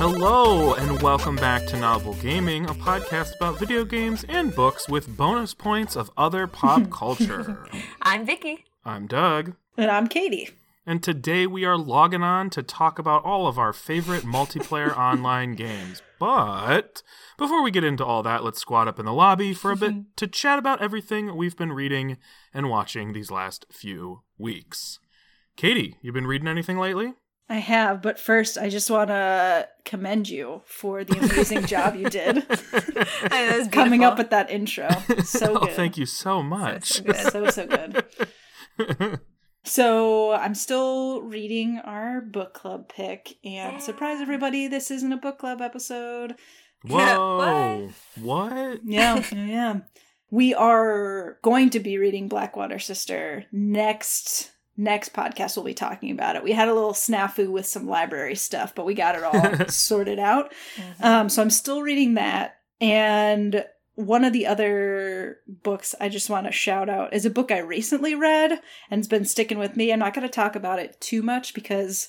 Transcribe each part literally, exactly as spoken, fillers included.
Hello, and welcome back to Novel Gaming, a podcast about video games and books with bonus points of other pop culture. I'm Vicky. I'm Doug. And I'm Katie. And today we are logging on to talk about all of our favorite multiplayer online games. But before we get into all that, let's squat up in the lobby for a bit to chat about everything we've been reading and watching these last few weeks. Katie, you been reading anything lately? I have, but first, I just want to commend you for the amazing job you did. I was coming up with that intro. So oh, good. Thank you so much. So, so, so good. So I'm still reading our book club pick, and surprise everybody, this isn't a book club episode. Whoa. What? what? Yeah, yeah. We are going to be reading Blackwater Sister next Next podcast, we'll be talking about it. We had a little snafu with some library stuff, but we got it all sorted out. Mm-hmm. Um, so I'm still reading that. And one of the other books I just want to shout out is a book I recently read and it's been sticking with me. I'm not going to talk about it too much because,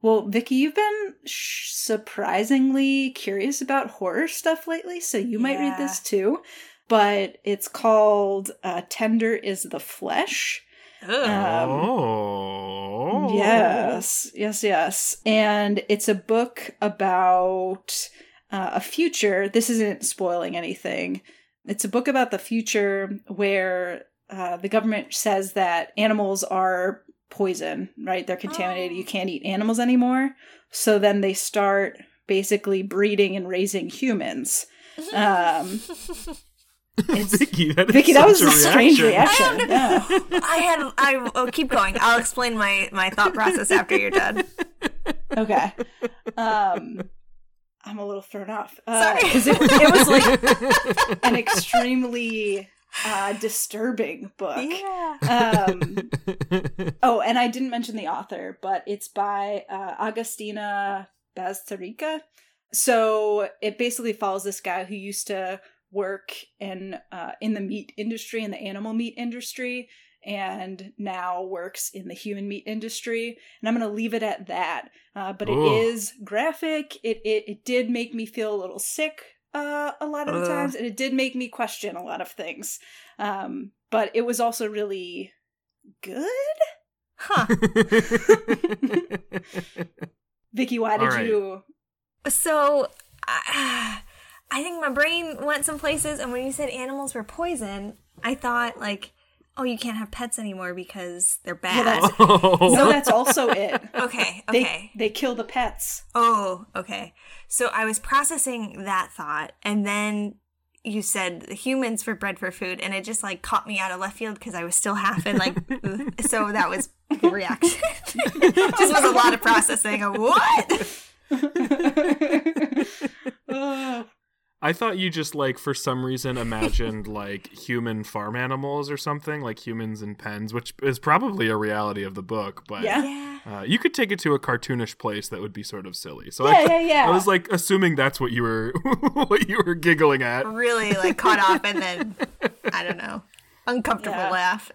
well, Vicky, you've been sh- surprisingly curious about horror stuff lately, so you yeah. might read this too. But it's called uh, Tender is the Flesh. Um, oh. Yes, yes, yes. And it's a book about uh, a future. This isn't spoiling anything. It's a book about the future where uh, the government says that animals are poison, right? They're contaminated. Oh. You can't eat animals anymore. So then they start basically breeding and raising humans. Um It's, Vicky, that, Vicky, that was a, a strange reaction. reaction. I, no. I had. I oh, keep going. I'll explain my, my thought process after you're done. Okay. Um, I'm a little thrown off. Uh, Sorry, because it, it was like an extremely uh, disturbing book. Yeah. Um, oh, and I didn't mention the author, but it's by uh, Agustina Bazterrica. So it basically follows this guy who used to work in uh, in the meat industry, in the animal meat industry, and now works in the human meat industry. And I'm going to leave it at that. Uh, but Ooh. It is graphic. It, it it did make me feel a little sick uh, a lot of uh. the times, and it did make me question a lot of things. Um, but it was also really good. Huh. Vicky, why did right. you... So... Uh... I think my brain went some places, and when you said animals were poison, I thought, like, oh, you can't have pets anymore because they're bad. Well, that's, oh. No, that's also it. Okay, okay. They, they kill the pets. Oh, okay. So I was processing that thought, and then you said the humans were bred for food, and it just, like, caught me out of left field because I was still half in, like, so that was the reaction. Just was a lot of processing of what? Oh. I thought you just, like, for some reason imagined, like, human farm animals or something, like humans in pens, which is probably a reality of the book, but yeah. uh, you could take it to a cartoonish place that would be sort of silly. So yeah, I, yeah, yeah. I was, like, assuming that's what you were what you were giggling at. Really, like, caught off and then, I don't know, uncomfortable yeah. laugh.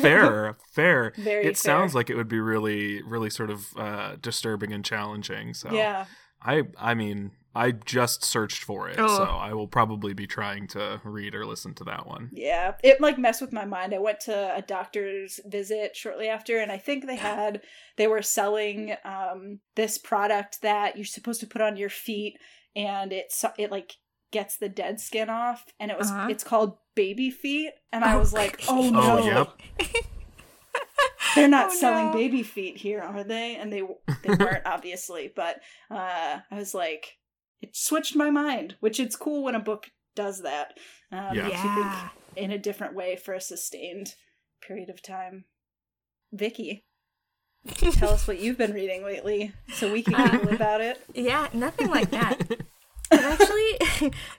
Fair, fair. Very it fair. Sounds like it would be really, really sort of uh, disturbing and challenging. So yeah. I, I mean... I just searched for it, oh. so I will probably be trying to read or listen to that one. Yeah, it like messed with my mind. I went to a doctor's visit shortly after, and I think they had, they were selling um, this product that you're supposed to put on your feet, and it, it like gets the dead skin off, and it was uh-huh. it's called baby feet, and I was like, oh no. Oh, yep. They're not oh, selling no. baby feet here, are they? And they, they weren't, obviously, but uh, I was like... It switched my mind, which it's cool when a book does that. Um, yeah. yeah. Think in a different way for a sustained period of time. Vicky, tell us what you've been reading lately so we can giggle uh, about it. Yeah, nothing like that. I've actually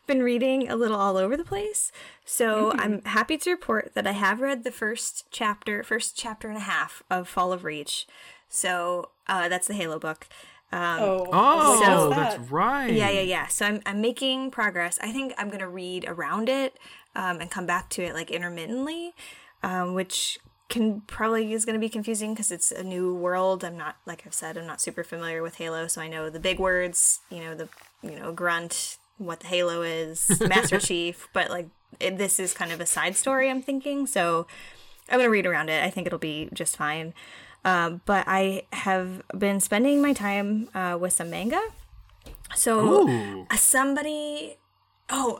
been reading a little all over the place. So mm-hmm. I'm happy to report that I have read the first chapter, first chapter and a half of Fall of Reach. So uh, that's the Halo book. Um, oh, oh so, that's right. Yeah, yeah, yeah. So I'm I'm making progress. I think I'm gonna read around it um, and come back to it like intermittently, um, which can probably is going to be confusing because it's a new world. I'm not, like I've said, I'm not super familiar with Halo, so I know the big words, you know, the, you know, grunt, what the Halo is, Master Chief, but like it, this is kind of a side story, I'm thinking, so I'm going to read around it. I think it'll be just fine. Um, but I have been spending my time uh, with some manga. So Ooh. somebody... Oh,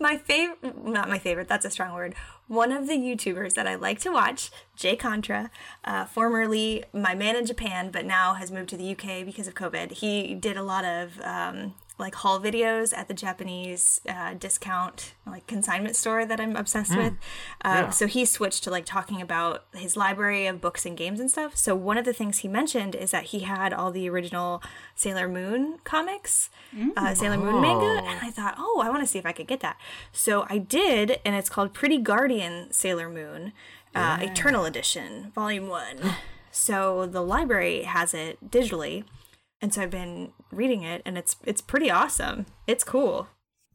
my favorite, not my favorite, that's a strong word. One of the YouTubers that I like to watch, Jay Contra, uh, formerly my man in Japan, but now has moved to the U K because of COVID. He did a lot of um, like haul videos at the Japanese uh, discount like consignment store that I'm obsessed mm. with. Uh, yeah. So he switched to like talking about his library of books and games and stuff. So one of the things he mentioned is that he had all the original Sailor Moon comics. Uh, Sailor Moon manga, and I thought, oh, I want to see if I could get that. So I did, and it's called Pretty Guardian Sailor Moon, uh, yeah. Eternal Edition, Volume one. So the library has it digitally, and so I've been reading it, and it's it's pretty awesome. It's cool.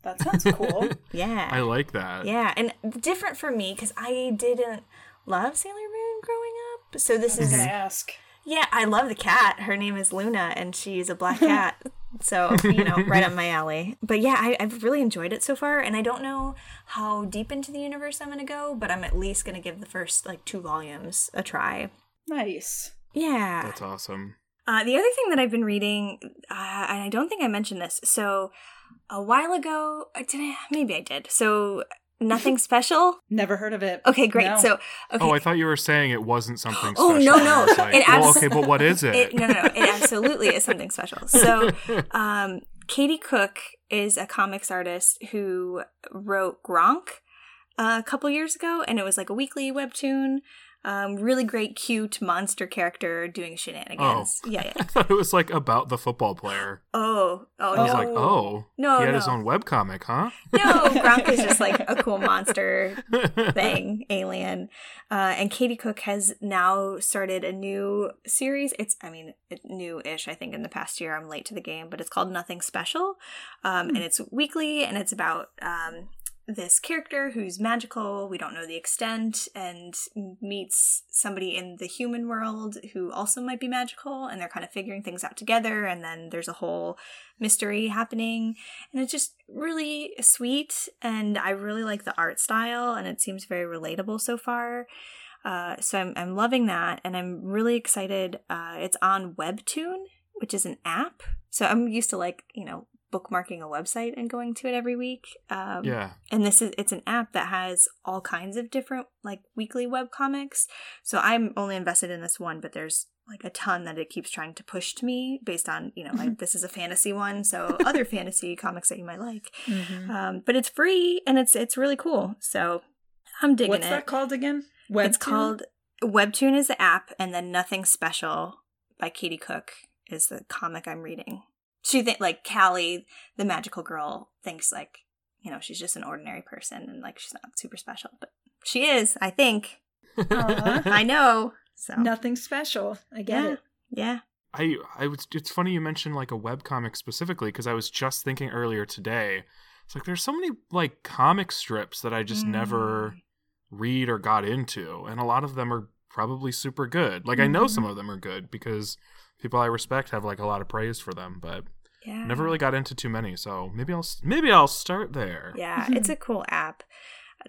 That sounds cool. Yeah. I like that. Yeah, and different for me, because I didn't love Sailor Moon growing up, so this is... I was going to ask. Yeah, I love the cat. Her name is Luna, and she's a black cat. So, you know, right up my alley. But yeah, I, I've really enjoyed it so far, and I don't know how deep into the universe I'm going to go, but I'm at least going to give the first, like, two volumes a try. Nice. Yeah. That's awesome. Uh, the other thing that I've been reading, uh, and I don't think I mentioned this, so a while ago, did I, maybe I did, so... Nothing Special? Never heard of it. Okay, great. No. So, okay. Oh, I thought you were saying it wasn't something special. Oh, no, no. Like, it abso- well, okay, but what is it? it? No, no, no. It absolutely is something special. So, um, Katie Cook is a comics artist who wrote Gronk uh, a couple years ago, and it was like a weekly webtoon. Um, really great, cute monster character doing shenanigans. Oh. Yeah, yeah. I thought it was like about the football player. Oh, oh, no. I was like, oh, no, he had no. his own webcomic, huh? No, Gronk is just like a cool monster thing, alien. Uh, and Katie Cook has now started a new series. It's, I mean, new-ish, I think, in the past year. I'm late to the game, but it's called Nothing Special. Um, mm. And it's weekly, and it's about... Um, this character who's magical, we don't know the extent, and meets somebody in the human world who also might be magical, and they're kind of figuring things out together, and then there's a whole mystery happening, and it's just really sweet, and I really like the art style, and it seems very relatable so far. Uh, so I'm, I'm loving that, and I'm really excited. Uh, it's on Webtoon, which is an app, so I'm used to, like, you know, bookmarking a website and going to it every week. Um, yeah. And this is, it's an app that has all kinds of different, like, weekly webcomics. So I'm only invested in this one, but there's like a ton that it keeps trying to push to me based on, you know, like this is a fantasy one. So other fantasy comics that you might like. Mm-hmm. Um, but it's free and it's, it's really cool. So I'm digging What's it. What's that called again? Webtoon? It's called Webtoon is the app, and then Nothing Special by Katie Cook is the comic I'm reading. She think like Callie, the magical girl, thinks like, you know, she's just an ordinary person and like she's not super special, but she is, I think. Uh-huh. I know. So Nothing Special. I get yeah. it. Yeah. I I was. It's funny you mentioned like a webcomic specifically, because I was just thinking earlier today. It's like there's so many like comic strips that I just mm. never read or got into, and a lot of them are probably super good. Like mm. I know some of them are good because people I respect have like a lot of praise for them, but yeah. never really got into too many. So maybe I'll maybe I'll start there. Yeah, it's a cool app.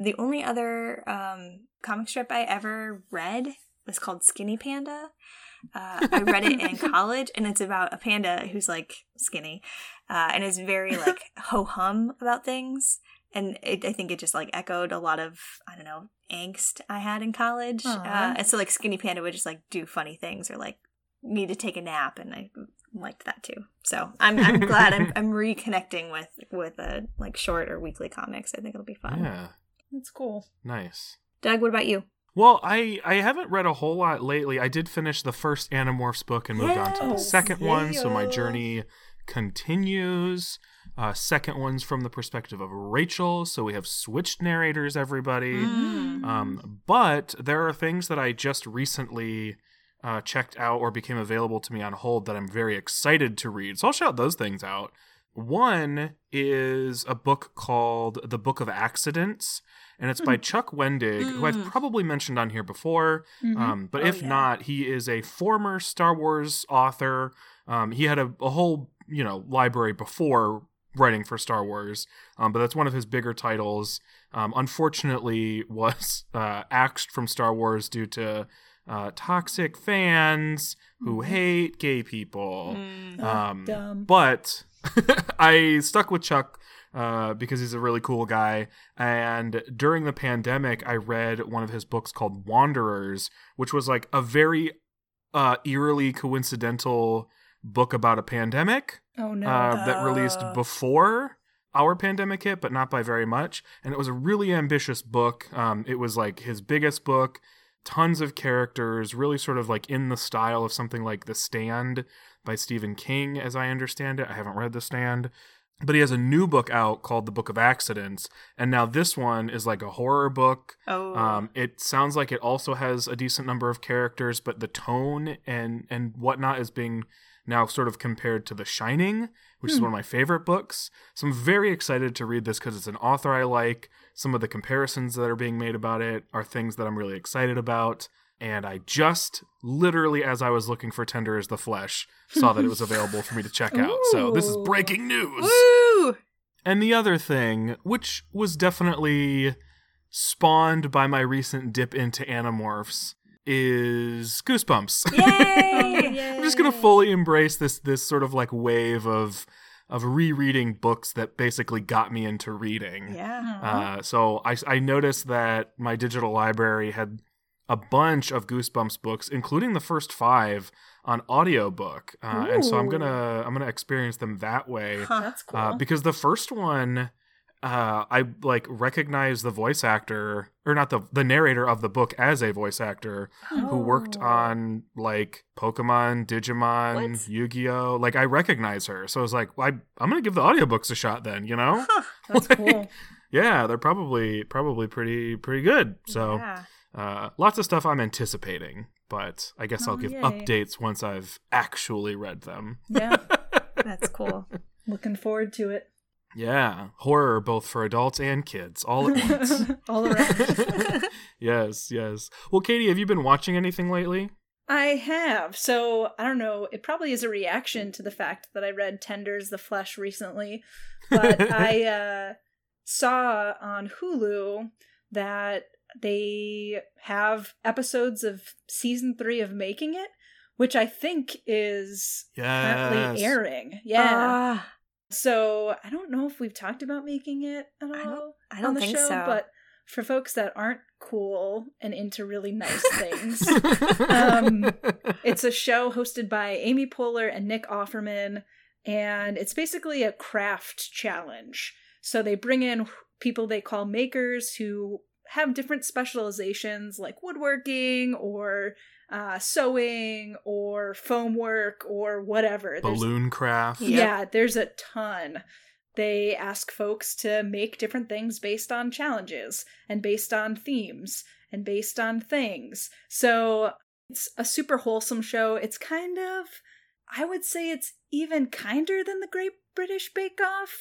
The only other um, comic strip I ever read was called Skinny Panda. Uh, I read it in college, and it's about a panda who's like skinny uh, and is very like ho-hum about things. And it, I think it just, like, echoed a lot of, I don't know, angst I had in college. Uh, and so, like, Skinny Panda would just, like, do funny things or, like, need to take a nap, and I liked that too. So I'm I'm glad I'm I'm reconnecting with with a like short or weekly comics. I think it'll be fun. Yeah, that's cool. Nice. Doug, what about you? Well, I I haven't read a whole lot lately. I did finish the first Animorphs book and moved yes. on to the second yes. one, so my journey continues. Uh, second one's from the perspective of Rachel, so we have switched narrators, everybody. Mm. Um, but there are things that I just recently. Uh, checked out or became available to me on hold that I'm very excited to read. So I'll shout those things out. One is a book called The Book of Accidents, and it's by mm. Chuck Wendig, mm. who I've probably mentioned on here before, mm-hmm. um, but oh, if yeah. not, he is a former Star Wars author. Um, he had a, a whole, you know, library before writing for Star Wars, um, but that's one of his bigger titles. Um, unfortunately, was uh, axed from Star Wars due to uh, toxic fans who hate gay people. Mm. Um, oh, but I stuck with Chuck uh, because he's a really cool guy. And during the pandemic, I read one of his books called Wanderers, which was like a very uh, eerily coincidental book about a pandemic. Oh, no. Uh, that released before our pandemic hit, but not by very much. And it was a really ambitious book. Um, it was like his biggest book, tons of characters, really sort of like in the style of something like The Stand by Stephen King, as I understand it. I haven't read The Stand. But he has a new book out called The Book of Accidents. And now this one is like a horror book. Oh. Um, it sounds like it also has a decent number of characters, but the tone and, and whatnot is being now sort of compared to The Shining, which hmm. is one of my favorite books. So I'm very excited to read this because it's an author I like. Some of the comparisons that are being made about it are things that I'm really excited about. And I just literally, as I was looking for Tender is the Flesh, saw that it was available for me to check out. Ooh. So this is breaking news. Woo! And the other thing, which was definitely spawned by my recent dip into Animorphs, is Goosebumps. Yay! Yay! I'm just going to fully embrace this this sort of like wave of of rereading books that basically got me into reading. Yeah. Uh, so I, I noticed that my digital library had a bunch of Goosebumps books, including the first five, on audiobook. Uh, and so I'm going to I'm gonna experience them that way. Huh, that's cool. Uh, because the first one, uh, I like recognize the voice actor, or not the the narrator of the book as a voice actor oh. who worked on like Pokemon, Digimon, what? Yu-Gi-Oh! Like I recognize her. So I was like, well, I, I'm going to give the audiobooks a shot then, you know? Huh, that's like, cool. Yeah, they're probably probably pretty pretty good. So yeah. Uh, lots of stuff I'm anticipating, but I guess oh, I'll give yay. updates once I've actually read them. Yeah, that's cool. Looking forward to it. Yeah, horror both for adults and kids, all at once. All around. Yes, yes. Well, Katie, have you been watching anything lately? I have. So, I don't know, it probably is a reaction to the fact that I read Tender's The Flesh recently, but I uh, saw on Hulu that they have episodes of season three of Making It, which I think is yes. currently airing. Yeah. Ah. So I don't know if we've talked about Making It at all I don't, I don't on the think show, so. But for folks that aren't cool and into really nice things, um, it's a show hosted by Amy Poehler and Nick Offerman, and it's basically a craft challenge. So they bring in people they call makers who have different specializations like woodworking or uh, sewing or foam work or whatever. Balloon there's, craft. Yeah, yep. There's a ton. They ask folks to make different things based on challenges and based on themes and based on things. So it's a super wholesome show. It's kind of, I would say it's even kinder than the Great British Bake Off.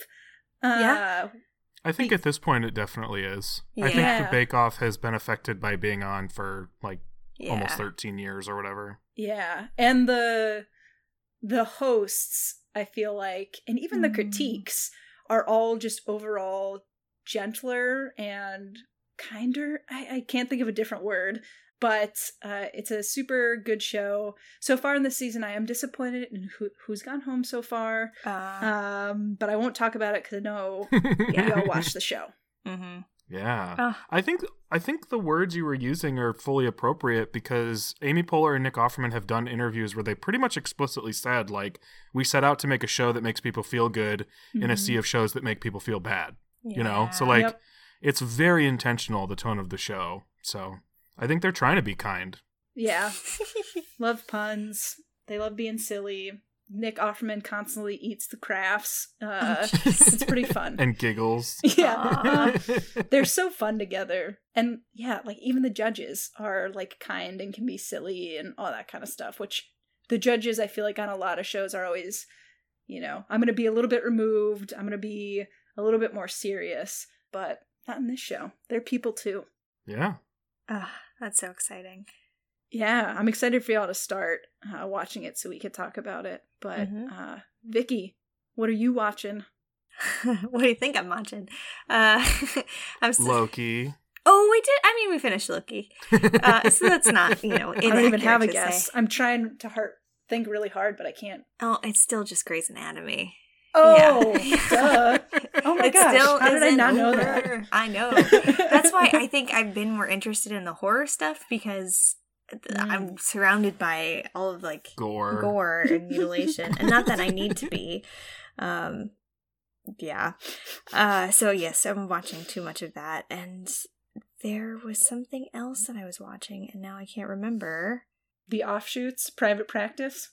Uh, yeah. I think at this point it definitely is. Yeah. I think the Bake Off has been affected by being on for like yeah. almost thirteen years or whatever. Yeah. And the the hosts, I feel like, and even mm. the critiques are all just overall gentler and kinder. I, I can't think of a different word, but uh, it's a super good show. So far in this season, I am disappointed in who, who's gone home so far, uh, um, but I won't talk about it because I know yeah. we all watch the show. Mm-hmm. Yeah. Uh. I think I think the words you were using are fully appropriate because Amy Poehler and Nick Offerman have done interviews where they pretty much explicitly said, like, we set out to make a show that makes people feel good mm-hmm. in a sea of shows that make people feel bad, yeah. you know? So, like, yep. it's very intentional, the tone of the show, so I think they're trying to be kind. Yeah. Love puns. They love being silly. Nick Offerman constantly eats the crafts. Uh, oh, it's pretty fun. And giggles. Yeah. They're so fun together. And yeah, like even the judges are like kind and can be silly and all that kind of stuff, which the judges I feel like on a lot of shows are always you know, I'm going to be a little bit removed. I'm going to be a little bit more serious, but not in this show. They're people too. Yeah. Ah, oh, that's so exciting. Yeah, I'm excited for y'all to start uh, watching it so we could talk about it. But mm-hmm. uh, Vicky, what are you watching? What do you think I'm watching? Uh, I'm so- Loki. Oh, we did. I mean, we finished Loki. Uh, so that's not, you know, I don't even have a guess. Say. I'm trying to heart- think really hard, but I can't. Oh, it's still just Grey's Anatomy. Oh, yeah. Duh. Oh my gosh. How did I not know that? I know. That's why I think I've been more interested in the horror stuff because mm. I'm surrounded by all of like gore, gore and mutilation. And not that I need to be. Um, yeah. Uh, so yes, I'm watching too much of that. And there was something else that I was watching and now I can't remember. The offshoots, Private Practice.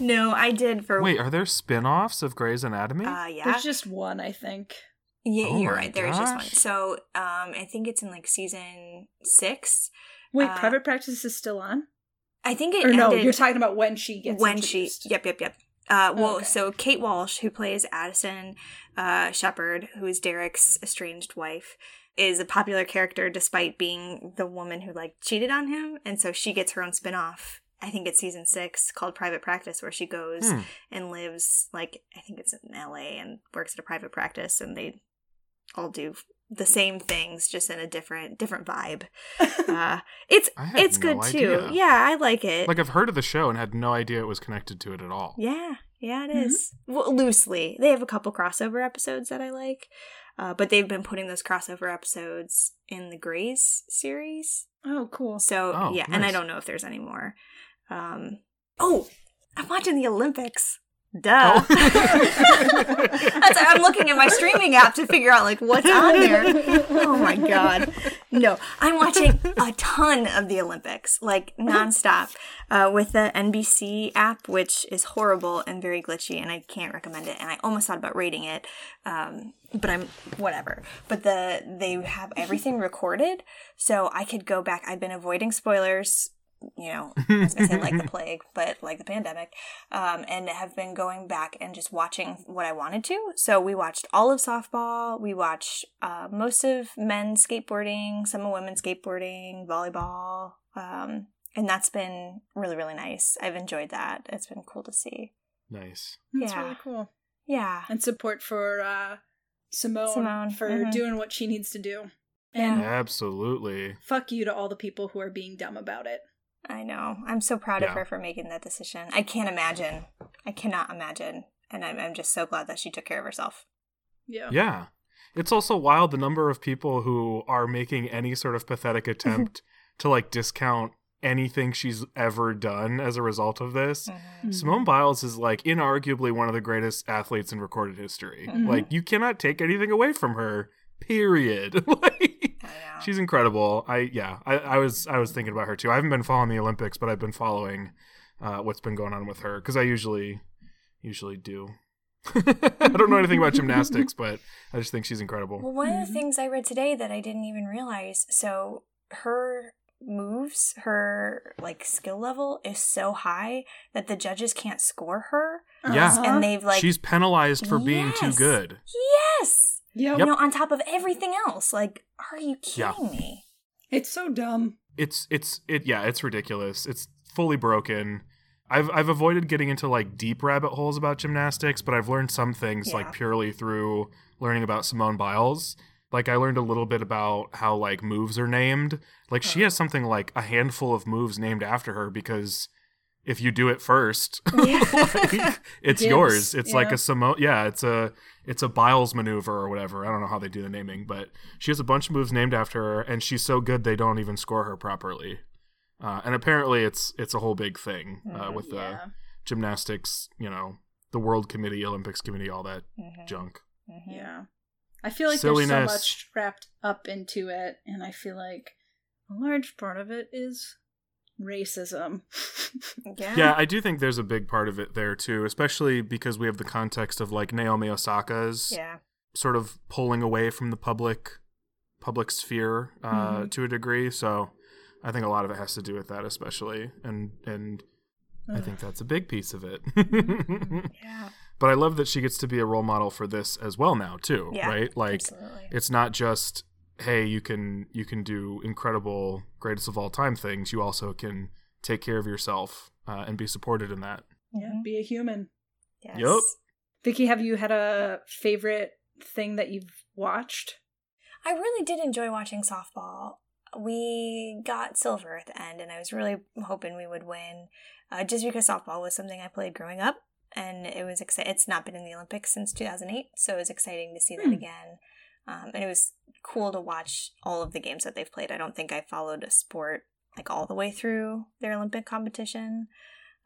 No, I did for... Wait, are there spin-offs of Grey's Anatomy? Uh, yeah. There's just one, I think. Yeah, oh you're right. There is just one. So um, I think it's in like season six. Wait, uh, Private Practice is still on? I think it or ended... no, you're talking about when she gets When introduced. she... Yep, yep, yep. Uh, well, okay. So Kate Walsh, who plays Addison uh, Shepherd, who is Derek's estranged wife, is a popular character despite being the woman who like cheated on him. And so she gets her own spin-off. I think it's season six called Private Practice, where she goes hmm. and lives, like, I think it's in L A and works at a private practice, and they all do the same things, just in a different different vibe. Uh, it's it's no good, idea. too. Yeah, I like it. Like, I've heard of the show and had no idea it was connected to it at all. Yeah, yeah, it mm-hmm. is. Well, loosely. They have a couple crossover episodes that I like, uh, but they've been putting those crossover episodes in the Grey's series. Oh, cool. So, oh, yeah, nice. And I don't know if there's any more. Um, oh, I'm watching the Olympics. Duh. Oh. That's, I'm looking at my streaming app to figure out like what's on there. Oh my God. No, I'm watching a ton of the Olympics, like nonstop, uh, with the N B C app, which is horrible and very glitchy, and I can't recommend it. And I almost thought about rating it, um, but I'm whatever. But the they have everything recorded, so I could go back. I've been avoiding spoilers. You know, I was going to say like the plague, but like the pandemic, um, and have been going back and just watching what I wanted to. So we watched all of softball. We watched uh, most of men skateboarding, some of women skateboarding, volleyball. Um, and that's been really, really nice. I've enjoyed that. It's been cool to see. Nice. That's yeah. really cool. Yeah. And support for uh, Simone, Simone for mm-hmm. doing what she needs to do. And yeah. Absolutely. Fuck you to all the people who are being dumb about it. I know. I'm so proud yeah. of her for making that decision. I can't imagine. I cannot imagine. And I'm, I'm just so glad that she took care of herself. Yeah. Yeah. It's also wild the number of people who are making any sort of pathetic attempt to like discount anything she's ever done as a result of this. Mm-hmm. Simone Biles is like inarguably one of the greatest athletes in recorded history. Mm-hmm. Like you cannot take anything away from her. Period. Like, she's incredible. I yeah. I, I was I was thinking about her too. I haven't been following the Olympics, but I've been following uh, what's been going on with her because I usually usually do. I don't know anything about gymnastics, but I just think she's incredible. Well, one of the things I read today that I didn't even realize. So her moves, her like skill level is so high that the judges can't score her. Yeah, uh-huh. And they've like she's penalized for being yes, too good. Yes. Yep. You know, on top of everything else, like, are you kidding yeah. me? It's so dumb. It's it's it yeah, it's ridiculous. It's fully broken. I've I've avoided getting into like deep rabbit holes about gymnastics, but I've learned some things yeah. like purely through learning about Simone Biles. Like I learned a little bit about how like moves are named. Like oh. she has something like a handful of moves named after her because if you do it first, yeah. like, it's yes. yours. It's yeah. like a Simone. Yeah, it's a it's a Biles maneuver or whatever. I don't know how they do the naming, but she has a bunch of moves named after her, and she's so good they don't even score her properly. Uh, and apparently, it's it's a whole big thing uh, with yeah. the gymnastics. You know, the World Committee, Olympics Committee, all that mm-hmm. junk. Mm-hmm. Yeah, I feel like Silliness. There's so much wrapped up into it, and I feel like a large part of it is. Racism. yeah. yeah, I do think there's a big part of it there too, especially because we have the context of like Naomi Osaka's yeah. sort of pulling away from the public public sphere uh, mm-hmm. to a degree. So I think a lot of it has to do with that, especially and and Ugh. I think that's a big piece of it. Yeah. But I love that she gets to be a role model for this as well now, too, yeah, right? Like, absolutely. It's not just, hey, you can you can do incredible greatest of all time things. You also can take care of yourself uh, and be supported in that. Yeah, be a human. Yes. Yep. Vicky, have you had a favorite thing that you've watched? I really did enjoy watching softball. We got silver at the end, and I was really hoping we would win, uh, just because softball was something I played growing up. And it was exciting. It's not been in the Olympics since two thousand eight, so it was exciting to see that hmm. again. Um, and it was cool to watch all of the games that they've played. I don't think I followed a sport like all the way through their Olympic competition,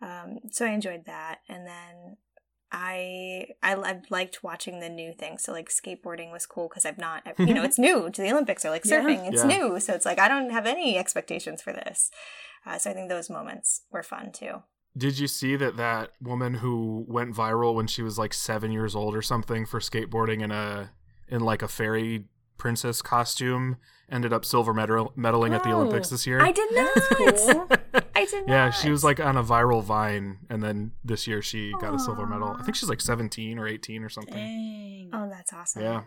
um, so I enjoyed that. And then I, I I liked watching the new things. So like skateboarding was cool because I've not, you know, it's new to the Olympics. Or like surfing, yeah. it's yeah. new, so it's like I don't have any expectations for this. Uh, so I think those moments were fun too. Did you see that that woman who went viral when she was like seven years old or something for skateboarding in a in like a fairy princess costume ended up silver medal- medaling oh, at the Olympics this year? I did not. I did not. Yeah, she was like on a viral Vine, and then this year she got Aww. a silver medal. I think she's like seventeen or eighteen or something. Dang. Oh, that's awesome. Yeah.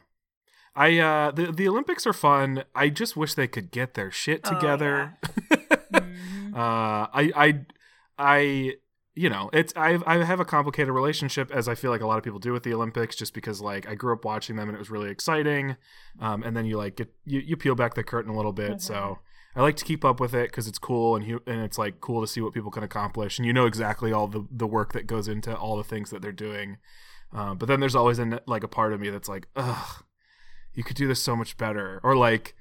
I uh, the the Olympics are fun. I just wish they could get their shit together. Oh, yeah. mm-hmm. uh, I I. I, you know, it's, I I have a complicated relationship, as I feel like a lot of people do with the Olympics, just because like I grew up watching them and it was really exciting. Um, and then you like, get, you, you peel back the curtain a little bit. Mm-hmm. So I like to keep up with it because it's cool and hu- and it's like cool to see what people can accomplish. And you know exactly all the, the work that goes into all the things that they're doing. Uh, but then there's always a, like a part of me that's like, ugh, you could do this so much better. Or like,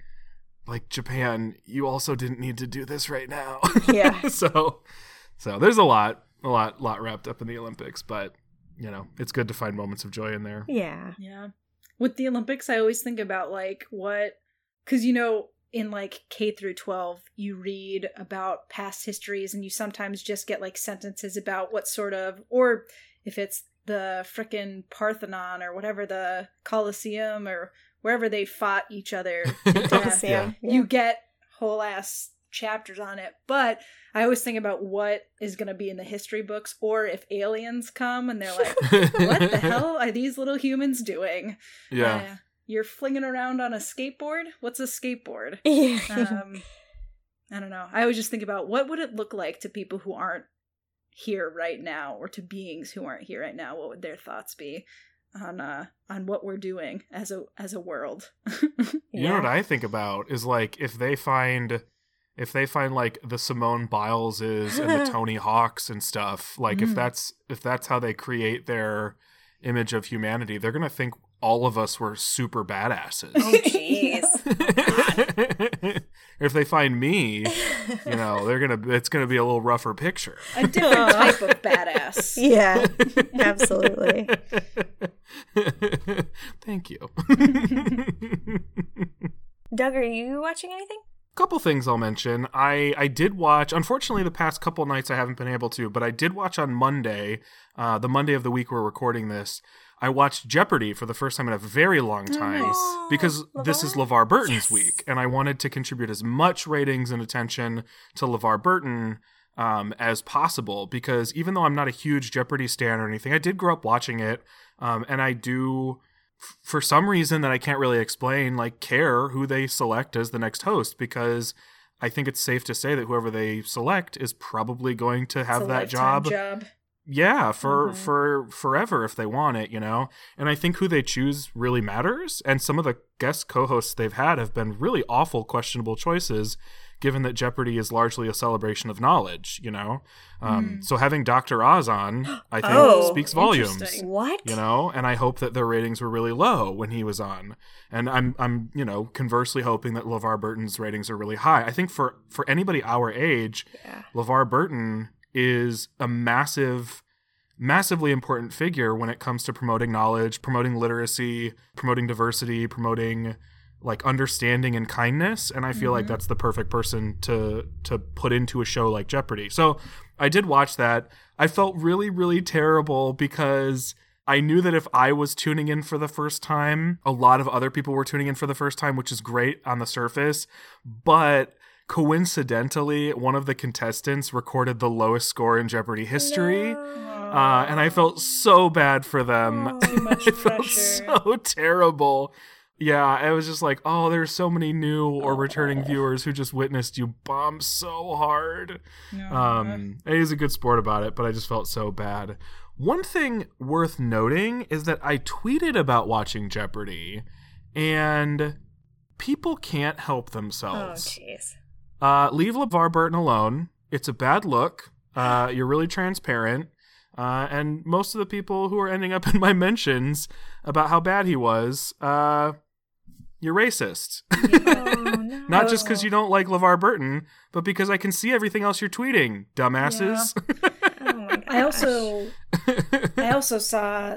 like Japan, you also didn't need to do this right now. Yeah. so... So there's a lot, a lot, lot wrapped up in the Olympics, but, you know, it's good to find moments of joy in there. Yeah. Yeah. With the Olympics, I always think about, like, what, because, you know, in, like, K through twelve, you read about past histories and you sometimes just get, like, sentences about what sort of, or if it's the frickin' Parthenon or whatever, the Colosseum or wherever they fought each other. Colosseum. yeah. yeah. You get whole ass chapters on it, but I always think about what is going to be in the history books, or if aliens come and they're like, what the hell are these little humans doing? Yeah. Uh, you're flinging around on a skateboard? What's a skateboard? um, I don't know. I always just think about what would it look like to people who aren't here right now, or to beings who aren't here right now? What would their thoughts be on uh on what we're doing as a as a world? yeah. You know what I think about is like if they find... If they find like the Simone Bileses and the Tony Hawks and stuff, like mm. if that's if that's how they create their image of humanity, they're gonna think all of us were super badasses. Oh jeez. If they find me, you know, they're gonna it's gonna be a little rougher picture. A different type of badass. Yeah, absolutely. Thank you. Doug, are you watching anything? Couple things I'll mention. I, I did watch, unfortunately the past couple nights I haven't been able to, but I did watch on Monday, uh, the Monday of the week we're recording this, I watched Jeopardy for the first time in a very long time nice. because LeVar? This is LeVar Burton's yes. week, and I wanted to contribute as much ratings and attention to LeVar Burton um, as possible, because even though I'm not a huge Jeopardy stan or anything, I did grow up watching it, um, and I do... for some reason that I can't really explain, like, care who they select as the next host, because I think it's safe to say that whoever they select is probably going to have that job. job. Yeah, for, mm-hmm. for forever if they want it, you know? And I think who they choose really matters. And some of the guest co-hosts they've had have been really awful, questionable choices, given that Jeopardy is largely a celebration of knowledge, you know? Um, mm. So having Doctor Oz on, I think, oh, speaks volumes. What? You know, and I hope that their ratings were really low when he was on. And I'm, I'm, you know, conversely hoping that LeVar Burton's ratings are really high. I think for, for anybody our age, yeah. LeVar Burton is a massive, massively important figure when it comes to promoting knowledge, promoting literacy, promoting diversity, promoting... like understanding and kindness, and I feel mm-hmm. like that's the perfect person to to put into a show like Jeopardy. So I did watch that. I felt really, really terrible because I knew that if I was tuning in for the first time, a lot of other people were tuning in for the first time, which is great on the surface, but Coincidentally, one of the contestants recorded the lowest score in Jeopardy history. No. Uh, and I felt so bad for them. Oh, too much I felt so terrible. Yeah, it was just like, oh, there's so many new or returning oh. viewers who just witnessed you bomb so hard. No. Um, and he's a good sport about it, but I just felt so bad. One thing worth noting is that I tweeted about watching Jeopardy, and people can't help themselves. Oh, jeez. Uh, leave LeVar Burton alone. It's a bad look. Uh, you're really transparent. Uh, and most of the people who are ending up in my mentions about how bad he was, uh, you're racist. No, no. Not just because you don't like LeVar Burton, but because I can see everything else you're tweeting, dumbasses. Yeah. Oh my gosh. I also, I also saw,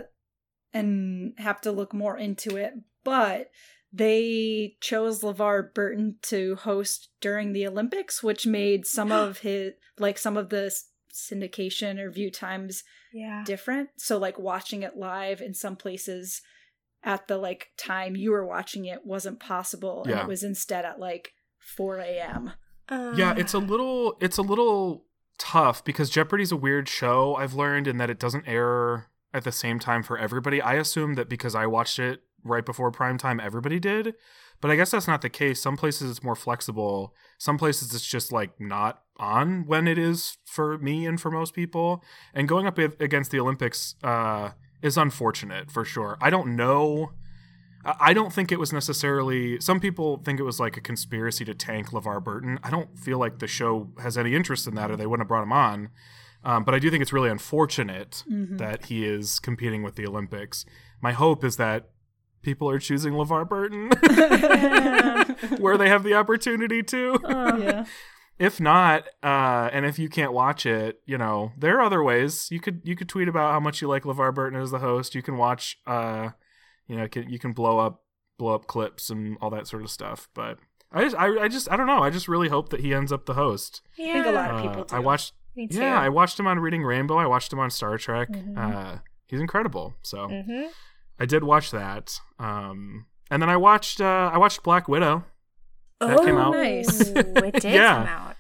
and have to look more into it, but they chose LeVar Burton to host during the Olympics, which made some of his, like some of the syndication or view times yeah. different. So like watching it live in some places at the like time you were watching it wasn't possible. Yeah. And it was instead at like four a.m. Uh, yeah, it's a little it's a little tough because Jeopardy's a weird show, I've learned, in that it doesn't air at the same time for everybody. I assume that because I watched it right before primetime, everybody did. But I guess that's not the case. Some places it's more flexible. Some places it's just like not on when it is for me and for most people. And going up against the Olympics uh, is unfortunate for sure. I don't know. I don't think it was necessarily. Some people think it was like a conspiracy to tank LeVar Burton. I don't feel like the show has any interest in that, or they wouldn't have brought him on. Um, but I do think it's really unfortunate mm-hmm. that he is competing with the Olympics. My hope is that people are choosing LeVar Burton where they have the opportunity to. Uh, yeah. If not, uh, and if you can't watch it, you know, there are other ways. You could you could tweet about how much you like LeVar Burton as the host. You can watch, uh, you know, can, you can blow up blow up clips and all that sort of stuff. But I just I, I just I don't know. I just really hope that he ends up the host. Yeah. I think a lot of people uh, do. I watched. Me too. Yeah, I watched him on Reading Rainbow. I watched him on Star Trek. Mm-hmm. Uh, he's incredible. So. Mm-hmm. I did watch that, um, and then I watched uh, I watched Black Widow. That oh, came out. Nice! It did yeah. come out.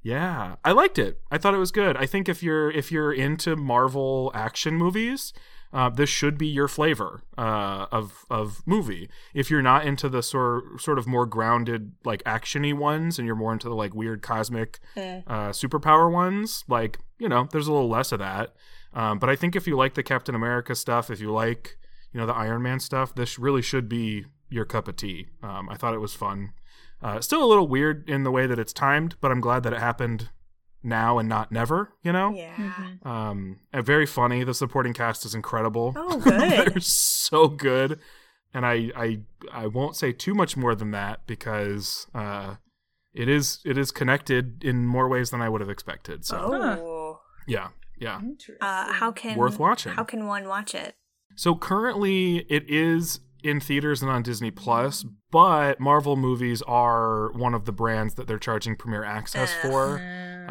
Yeah, I liked it. I thought it was good. I think if you're if you're into Marvel action movies, uh, this should be your flavor uh, of of movie. If you're not into the sort sort of more grounded like actiony ones, and you're more into the like weird cosmic mm. uh, superpower ones, like you know, there's a little less of that. Um, but I think if you like the Captain America stuff, if you like you know, the Iron Man stuff, this really should be your cup of tea. Um, I thought it was fun. Uh, still a little weird in the way that it's timed, but I'm glad that it happened now and not never, you know? Yeah. Mm-hmm. Um, and very funny. The supporting cast is incredible. Oh, good. They're so good. And I, I I won't say too much more than that because uh, it is it is connected in more ways than I would have expected. So, oh. yeah, yeah. Uh, how can, worth watching. How can one watch it? So currently it is in theaters and on Disney Plus, but Marvel movies are one of the brands that they're charging Premier Access for.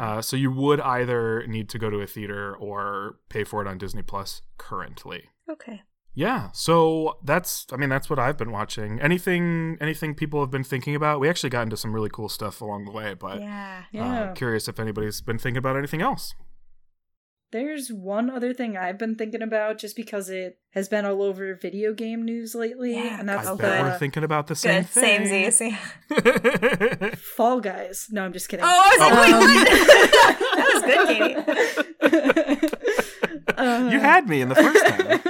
Uh, so you would either need to go to a theater or pay for it on Disney Plus currently. Okay. Yeah. So that's, I mean, that's what I've been watching. Anything, anything people have been thinking about. We actually got into some really cool stuff along the way, but yeah. Yeah. Uh, curious if anybody's been thinking about anything else. There's one other thing I've been thinking about just because it has been all over video game news lately. Yeah, and that's I bet the, we're thinking about the same good, thing. Samesies, yeah. Fall Guys. No, I'm just kidding. Oh, I was like, um, that was good, Katie. uh, you had me in the first time.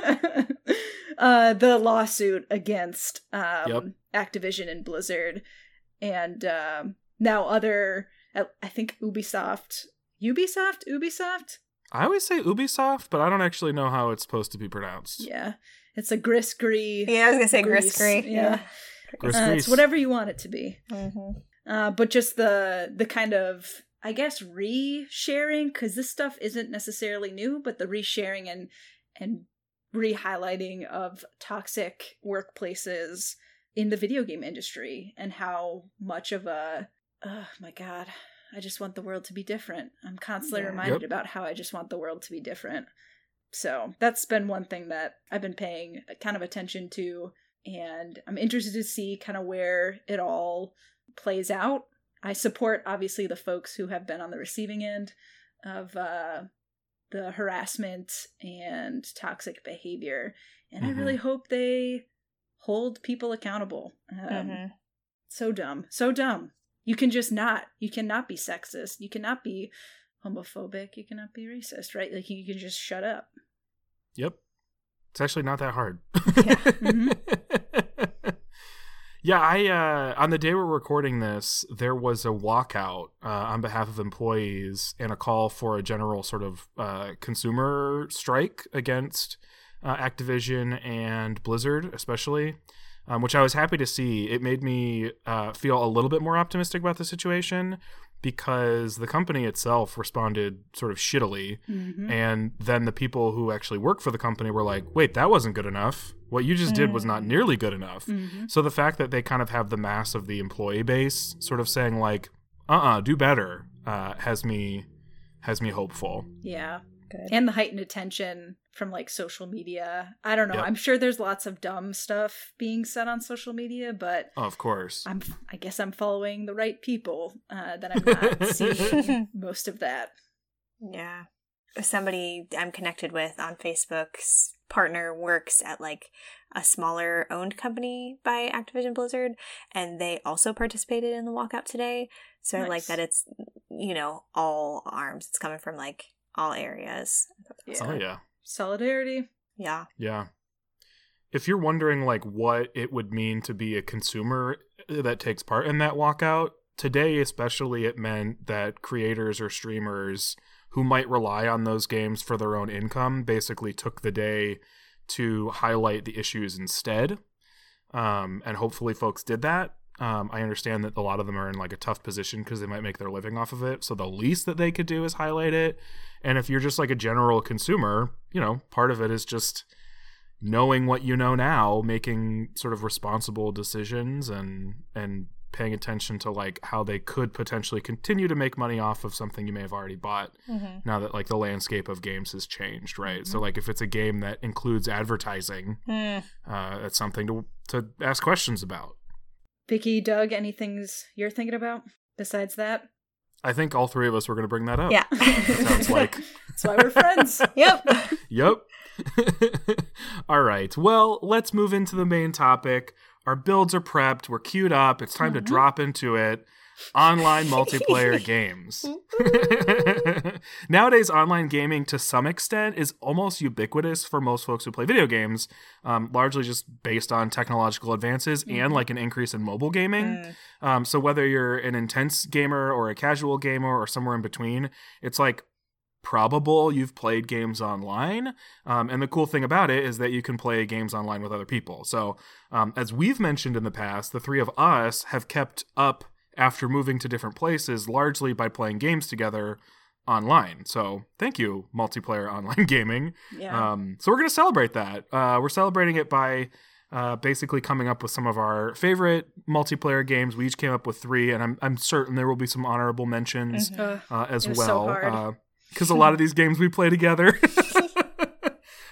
Uh, the lawsuit against um, yep. Activision and Blizzard. And um, now other, I think Ubisoft. Ubisoft? Ubisoft? I always say Ubisoft, but I don't actually know how it's supposed to be pronounced. Yeah. It's a gris-gree. Yeah, I was going to say gris-gree. Yeah. yeah. Gris-gree. Uh, it's whatever you want it to be. Mm-hmm. Uh, but just the the kind of, I guess, re-sharing, because this stuff isn't necessarily new, but the re-sharing and, and re-highlighting of toxic workplaces in the video game industry and how much of a, oh my God, I just want the world to be different. I'm constantly yeah. reminded yep. about how I just want the world to be different. So that's been one thing that I've been paying kind of attention to. And I'm interested to see kind of where it all plays out. I support, obviously, the folks who have been on the receiving end of uh, the harassment and toxic behavior. And mm-hmm. I really hope they hold people accountable. Um, mm-hmm. So dumb. So dumb. You can just not. You cannot be sexist. You cannot be homophobic. You cannot be racist, right? Like, you can just shut up. Yep. It's actually not that hard. Yeah. Mm-hmm. Yeah, I uh, on the day we're recording this, there was a walkout uh, on behalf of employees and a call for a general sort of uh, consumer strike against uh, Activision and Blizzard, especially, um, which I was happy to see. It made me uh, feel a little bit more optimistic about the situation because the company itself responded sort of shittily. Mm-hmm. And then the people who actually work for the company were like, wait, that wasn't good enough. What you just did was not nearly good enough. Mm-hmm. So the fact that they kind of have the mass of the employee base sort of saying like, uh-uh, do better, uh, has me has me hopeful. Yeah. Good. And the heightened attention from like social media. I don't know. Yep. I'm sure there's lots of dumb stuff being said on social media, but oh, of course, I'm, I guess I'm following the right people uh, that I'm not seeing most of that. Yeah. Somebody I'm connected with on Facebook's partner works at like a smaller owned company by Activision Blizzard, and they also participated in the walkout today. So nice. I like that it's, you know, all arms. It's coming from like all areas. Yeah. Oh yeah. Solidarity. Yeah. Yeah. If you're wondering like what it would mean to be a consumer that takes part in that walkout, today especially it meant that creators or streamers who might rely on those games for their own income basically took the day to highlight the issues instead. Um, and hopefully folks did that. Um, I understand that a lot of them are in like a tough position because they might make their living off of it. So the least that they could do is highlight it. And if you're just like a general consumer, you know, part of it is just knowing what you know now, making sort of responsible decisions and, and, paying attention to like how they could potentially continue to make money off of something you may have already bought mm-hmm. now that like the landscape of games has changed, right? Mm-hmm. So like if it's a game that includes advertising, mm. uh, that's something to to ask questions about. Vicky, Doug, anything's you're thinking about besides that? I think all three of us were going to bring that up. Yeah. Sounds like. That's why we're friends. Yep. Yep. All right. Well, let's move into the main topic. Our builds are prepped. We're queued up. It's time mm-hmm. to drop into it. Online multiplayer games. Nowadays, online gaming to some extent is almost ubiquitous for most folks who play video games, um, largely just based on technological advances mm-hmm. and like an increase in mobile gaming. Mm. Um, so whether you're an intense gamer or a casual gamer or somewhere in between, it's like probable you've played games online. Um, and the cool thing about it is that you can play games online with other people. So um, as we've mentioned in the past, the three of us have kept up after moving to different places largely by playing games together online. So thank you, multiplayer online gaming. Yeah. Um, so we're going to celebrate that. Uh, we're celebrating it by uh, basically coming up with some of our favorite multiplayer games. We each came up with three, and I'm, I'm certain there will be some honorable mentions mm-hmm. uh, as it was well. So hard. Uh, Because a lot of these games we play together.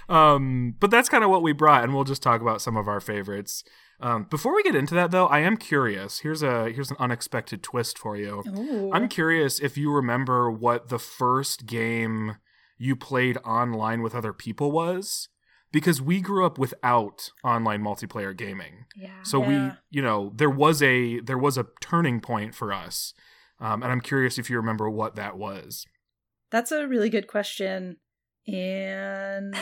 um, but that's kind of what we brought, and we'll just talk about some of our favorites. Um, before we get into that, though, I am curious. Here's a here's an unexpected twist for you. Ooh. I'm curious if you remember what the first game you played online with other people was. Because we grew up without online multiplayer gaming. Yeah. So yeah. we, you know, there was a, there was a turning point for us. Um, and I'm curious if you remember what that was. That's a really good question and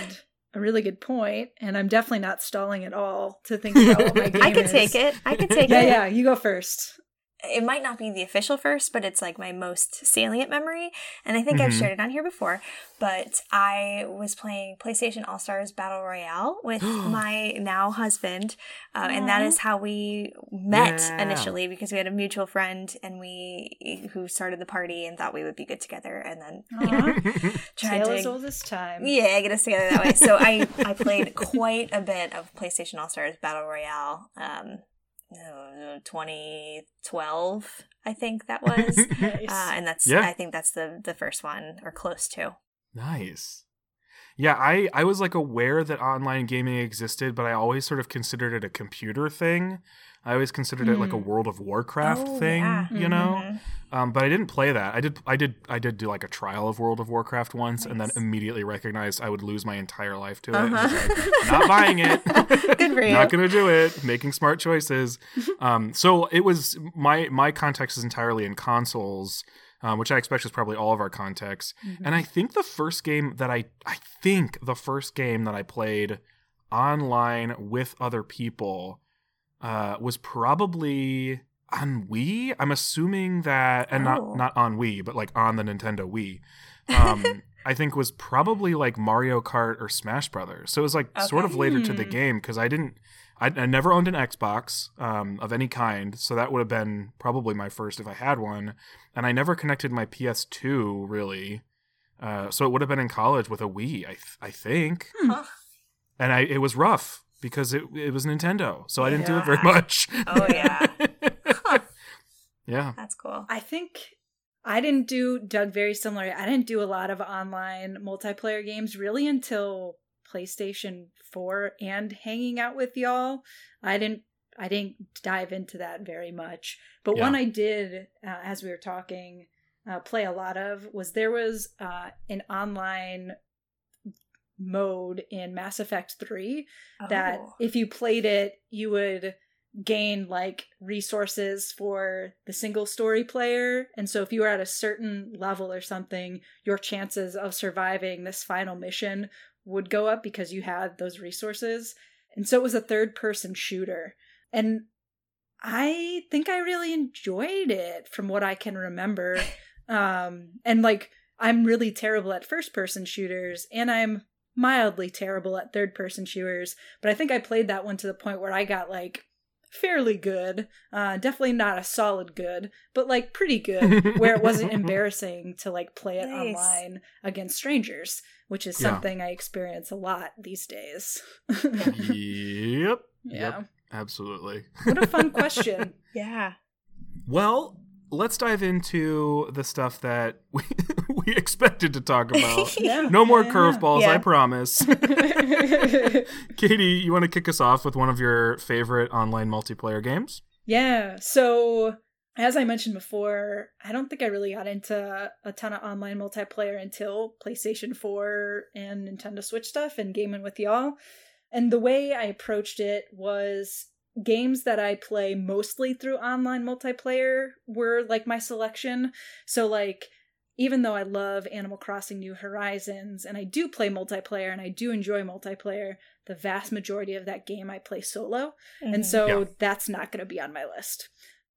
a really good point, and I'm definitely not stalling at all to think about what my game I could is. take it. I could take yeah, it. Yeah, yeah, you go first. It might not be the official first, but it's like my most salient memory, and I think mm-hmm. I've shared it on here before, but I was playing PlayStation All-Stars Battle Royale with my now husband, uh, and that is how we met yeah. initially, because we had a mutual friend and we who started the party and thought we would be good together, and then you know, tried Tale to as old as time. Yeah, get us together that way. So I, I played quite a bit of PlayStation All-Stars Battle Royale. Um, twenty twelve, I think that was. Nice. uh, and that's yeah. I think that's the the first one or close to. Nice. Yeah, I, I was like aware that online gaming existed, but I always sort of considered it a computer thing. I always considered mm. it like a World of Warcraft oh, thing, yeah. you know? Mm-hmm. Um, but I didn't play that. I did I did I did do like a trial of World of Warcraft once nice. and then immediately recognized I would lose my entire life to uh-huh. it. Like, not buying it. Good for you. Not gonna do it. Making smart choices. Um, so it was my my context is entirely in consoles. Um, which I expect is probably all of our contexts. Mm-hmm. And I think the first game that I, I think the first game that I played online with other people uh, was probably on Wii. I'm assuming that, and oh. not, not on Wii, but like on the Nintendo Wii, um, I think was probably like Mario Kart or Smash Brothers. So it was like okay. sort of later to the game because I didn't, I, I never owned an Xbox um, of any kind, so that would have been probably my first if I had one. And I never connected my P S two, really. Uh, so it would have been in college with a Wii, I th- I think. Hmm. And I it was rough because it it was Nintendo, so I didn't yeah. do it very much. Oh, yeah. huh. Yeah. That's cool. I think I didn't do, Doug, very similar. I didn't do a lot of online multiplayer games really until PlayStation four and hanging out with y'all. I didn't I didn't dive into that very much. But yeah. one I did, uh, as we were talking, uh, play a lot of was there was uh, an online mode in Mass Effect three oh. that if you played it, you would gain like resources for the single story player. And so if you were at a certain level or something, your chances of surviving this final mission would go up because you had those resources. And so it was a third person shooter. And I think I really enjoyed it from what I can remember. Um, and like, I'm really terrible at first person shooters and I'm mildly terrible at third person shooters. But I think I played that one to the point where I got like fairly good, uh, definitely not a solid good, but like pretty good where it wasn't embarrassing to like play it nice. online against strangers, which is something yeah. I experience a lot these days. Yep. Yeah. Yep. Absolutely. What a fun question. Yeah. Well, let's dive into the stuff that we, we expected to talk about. yeah. No more yeah, curveballs, yeah. I promise. Katie, you want to kick us off with one of your favorite online multiplayer games? Yeah. So, as I mentioned before, I don't think I really got into a ton of online multiplayer until PlayStation four and Nintendo Switch stuff and gaming with y'all. And the way I approached it was games that I play mostly through online multiplayer were like my selection. So like, even though I love Animal Crossing New Horizons and I do play multiplayer and I do enjoy multiplayer, the vast majority of that game I play solo. Mm-hmm. And so yeah. that's not going to be on my list.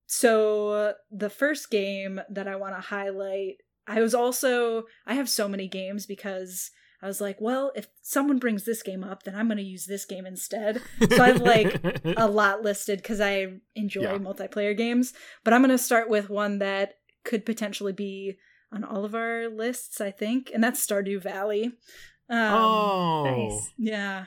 So uh, the first game that I want to highlight, I was also, I have so many games because I was like, well, if someone brings this game up, then I'm going to use this game instead. So I've like a lot listed because I enjoy yeah. multiplayer games. But I'm going to start with one that could potentially be on all of our lists, I think. And that's Stardew Valley. Um, oh. Nice. Yeah.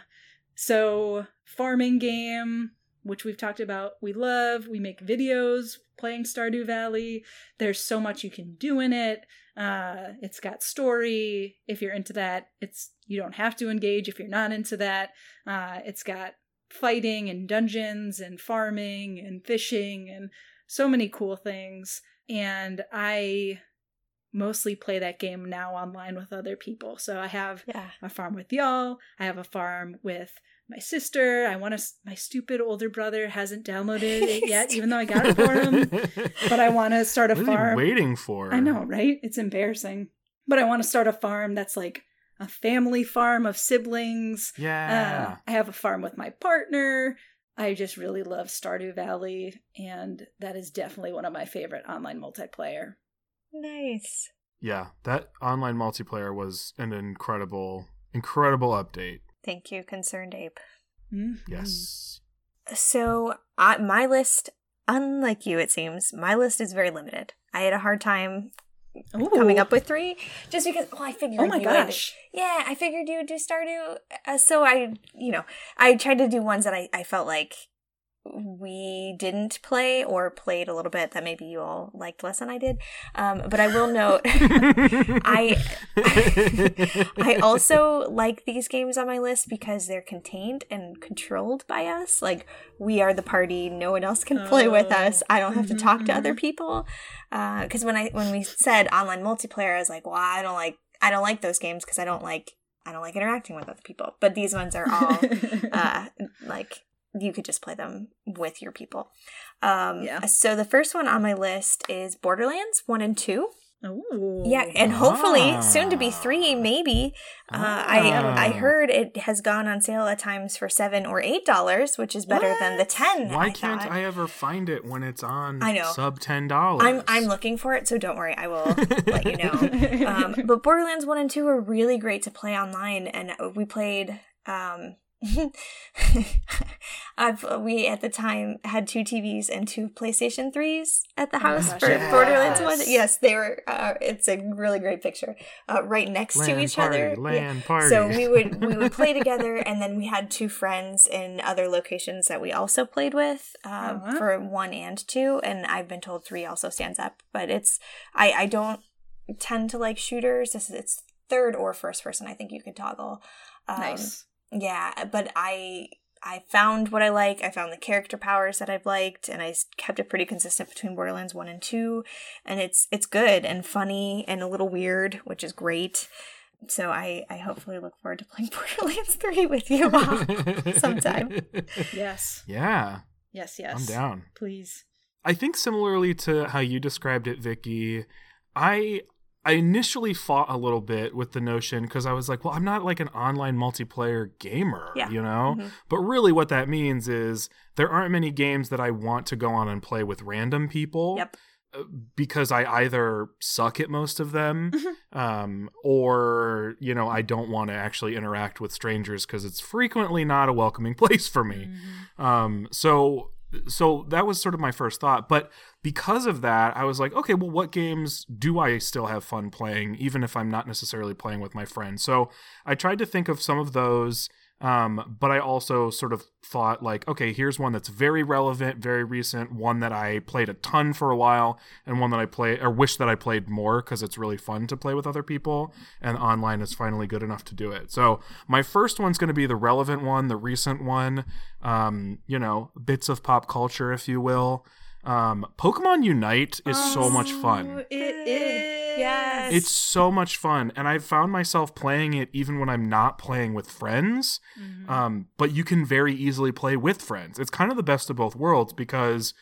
So farming game, which we've talked about, we love. We make videos playing Stardew Valley. There's so much you can do in it. Uh, it's got story. If you're into that, it's you don't have to engage if you're not into that. Uh, it's got fighting and dungeons and farming and fishing and so many cool things. And I mostly play that game now online with other people. So I have yeah. a farm with y'all. I have a farm with my sister. I want to, my stupid older brother hasn't downloaded it yet, even though I got it for him, but I want to start a what farm. What are you waiting for? I know, right? It's embarrassing, but I want to start a farm that's like a family farm of siblings. Yeah. Uh, I have a farm with my partner. I just really love Stardew Valley. And that is definitely one of my favorite online multiplayer. Nice. Yeah. That online multiplayer was an incredible, incredible update. Thank you, Concerned Ape. Mm-hmm. Yes. So uh, my list, unlike you, it seems, my list is very limited. I had a hard time Ooh. coming up with three, just because. Well, I figured. Oh my you gosh! Would, yeah, I figured you would do Stardew. Uh, so I, you know, I tried to do ones that I, I felt like we didn't play or played a little bit that maybe you all liked less than I did. Um, but I will note, I I also like these games on my list because they're contained and controlled by us. Like, we are the party. No one else can play oh. with us. I don't have to talk to other people. Because uh, when I when we said online multiplayer, I was like, well, I don't like I don't like those games because I don't like I don't like interacting with other people. But these ones are all uh, like. You could just play them with your people. Um, yeah. So the first one on my list is Borderlands one and two. Ooh. Yeah, and hopefully ah. soon to be three, maybe. Ah. Uh, I I heard it has gone on sale at times for seven or eight dollars, which is better what? than the ten. Why I can't thought. I ever find it when it's on? I know. Sub ten dollars. I'm I'm looking for it, so don't worry, I will let you know. Um, but Borderlands one and two are really great to play online, and we played. Um, I've, we at the time had two T Vs and two PlayStation threes at the house oh, for yes. Borderlands one. Yes, they were. Uh, it's a really great picture, uh, right next land to each party, other. Land yeah. party. So we would we would play together, and then we had two friends in other locations that we also played with uh, uh-huh. for one and two. And I've been told three also stands up, but it's I I don't tend to like shooters. This is it's third or first person. I think you could toggle. Um, nice. Yeah, but I I found what I like. I found the character powers that I've liked, and I kept it pretty consistent between Borderlands one and two, and it's it's good and funny and a little weird, which is great. So I, I hopefully look forward to playing Borderlands three with you all sometime. Yes. Yeah. Yes, yes. I'm down. Please. I think similarly to how you described it, Vicky, I... I initially fought a little bit with the notion because I was like, well, I'm not like an online multiplayer gamer, yeah. you know? Mm-hmm. But really what that means is there aren't many games that I want to go on and play with random people yep. because I either suck at most of them mm-hmm. um, or, you know, I don't want to actually interact with strangers because it's frequently not a welcoming place for me. Mm-hmm. Um, so... So that was sort of my first thought. But because of that, I was like, okay, well, what games do I still have fun playing, even if I'm not necessarily playing with my friends? So I tried to think of some of those, um, but I also sort of thought like, okay, here's one that's very relevant, very recent, one that I played a ton for a while, and one that I play or wish that I played more because it's really fun to play with other people, and online is finally good enough to do it. So my first one's going to be the relevant one, the recent one, um, you know, bits of pop culture, if you will. Um, Pokemon Unite is oh, so much fun. It is. Yes. It's so much fun. And I've found myself playing it even when I'm not playing with friends. Mm-hmm. Um, but you can very easily play with friends. It's kind of the best of both worlds because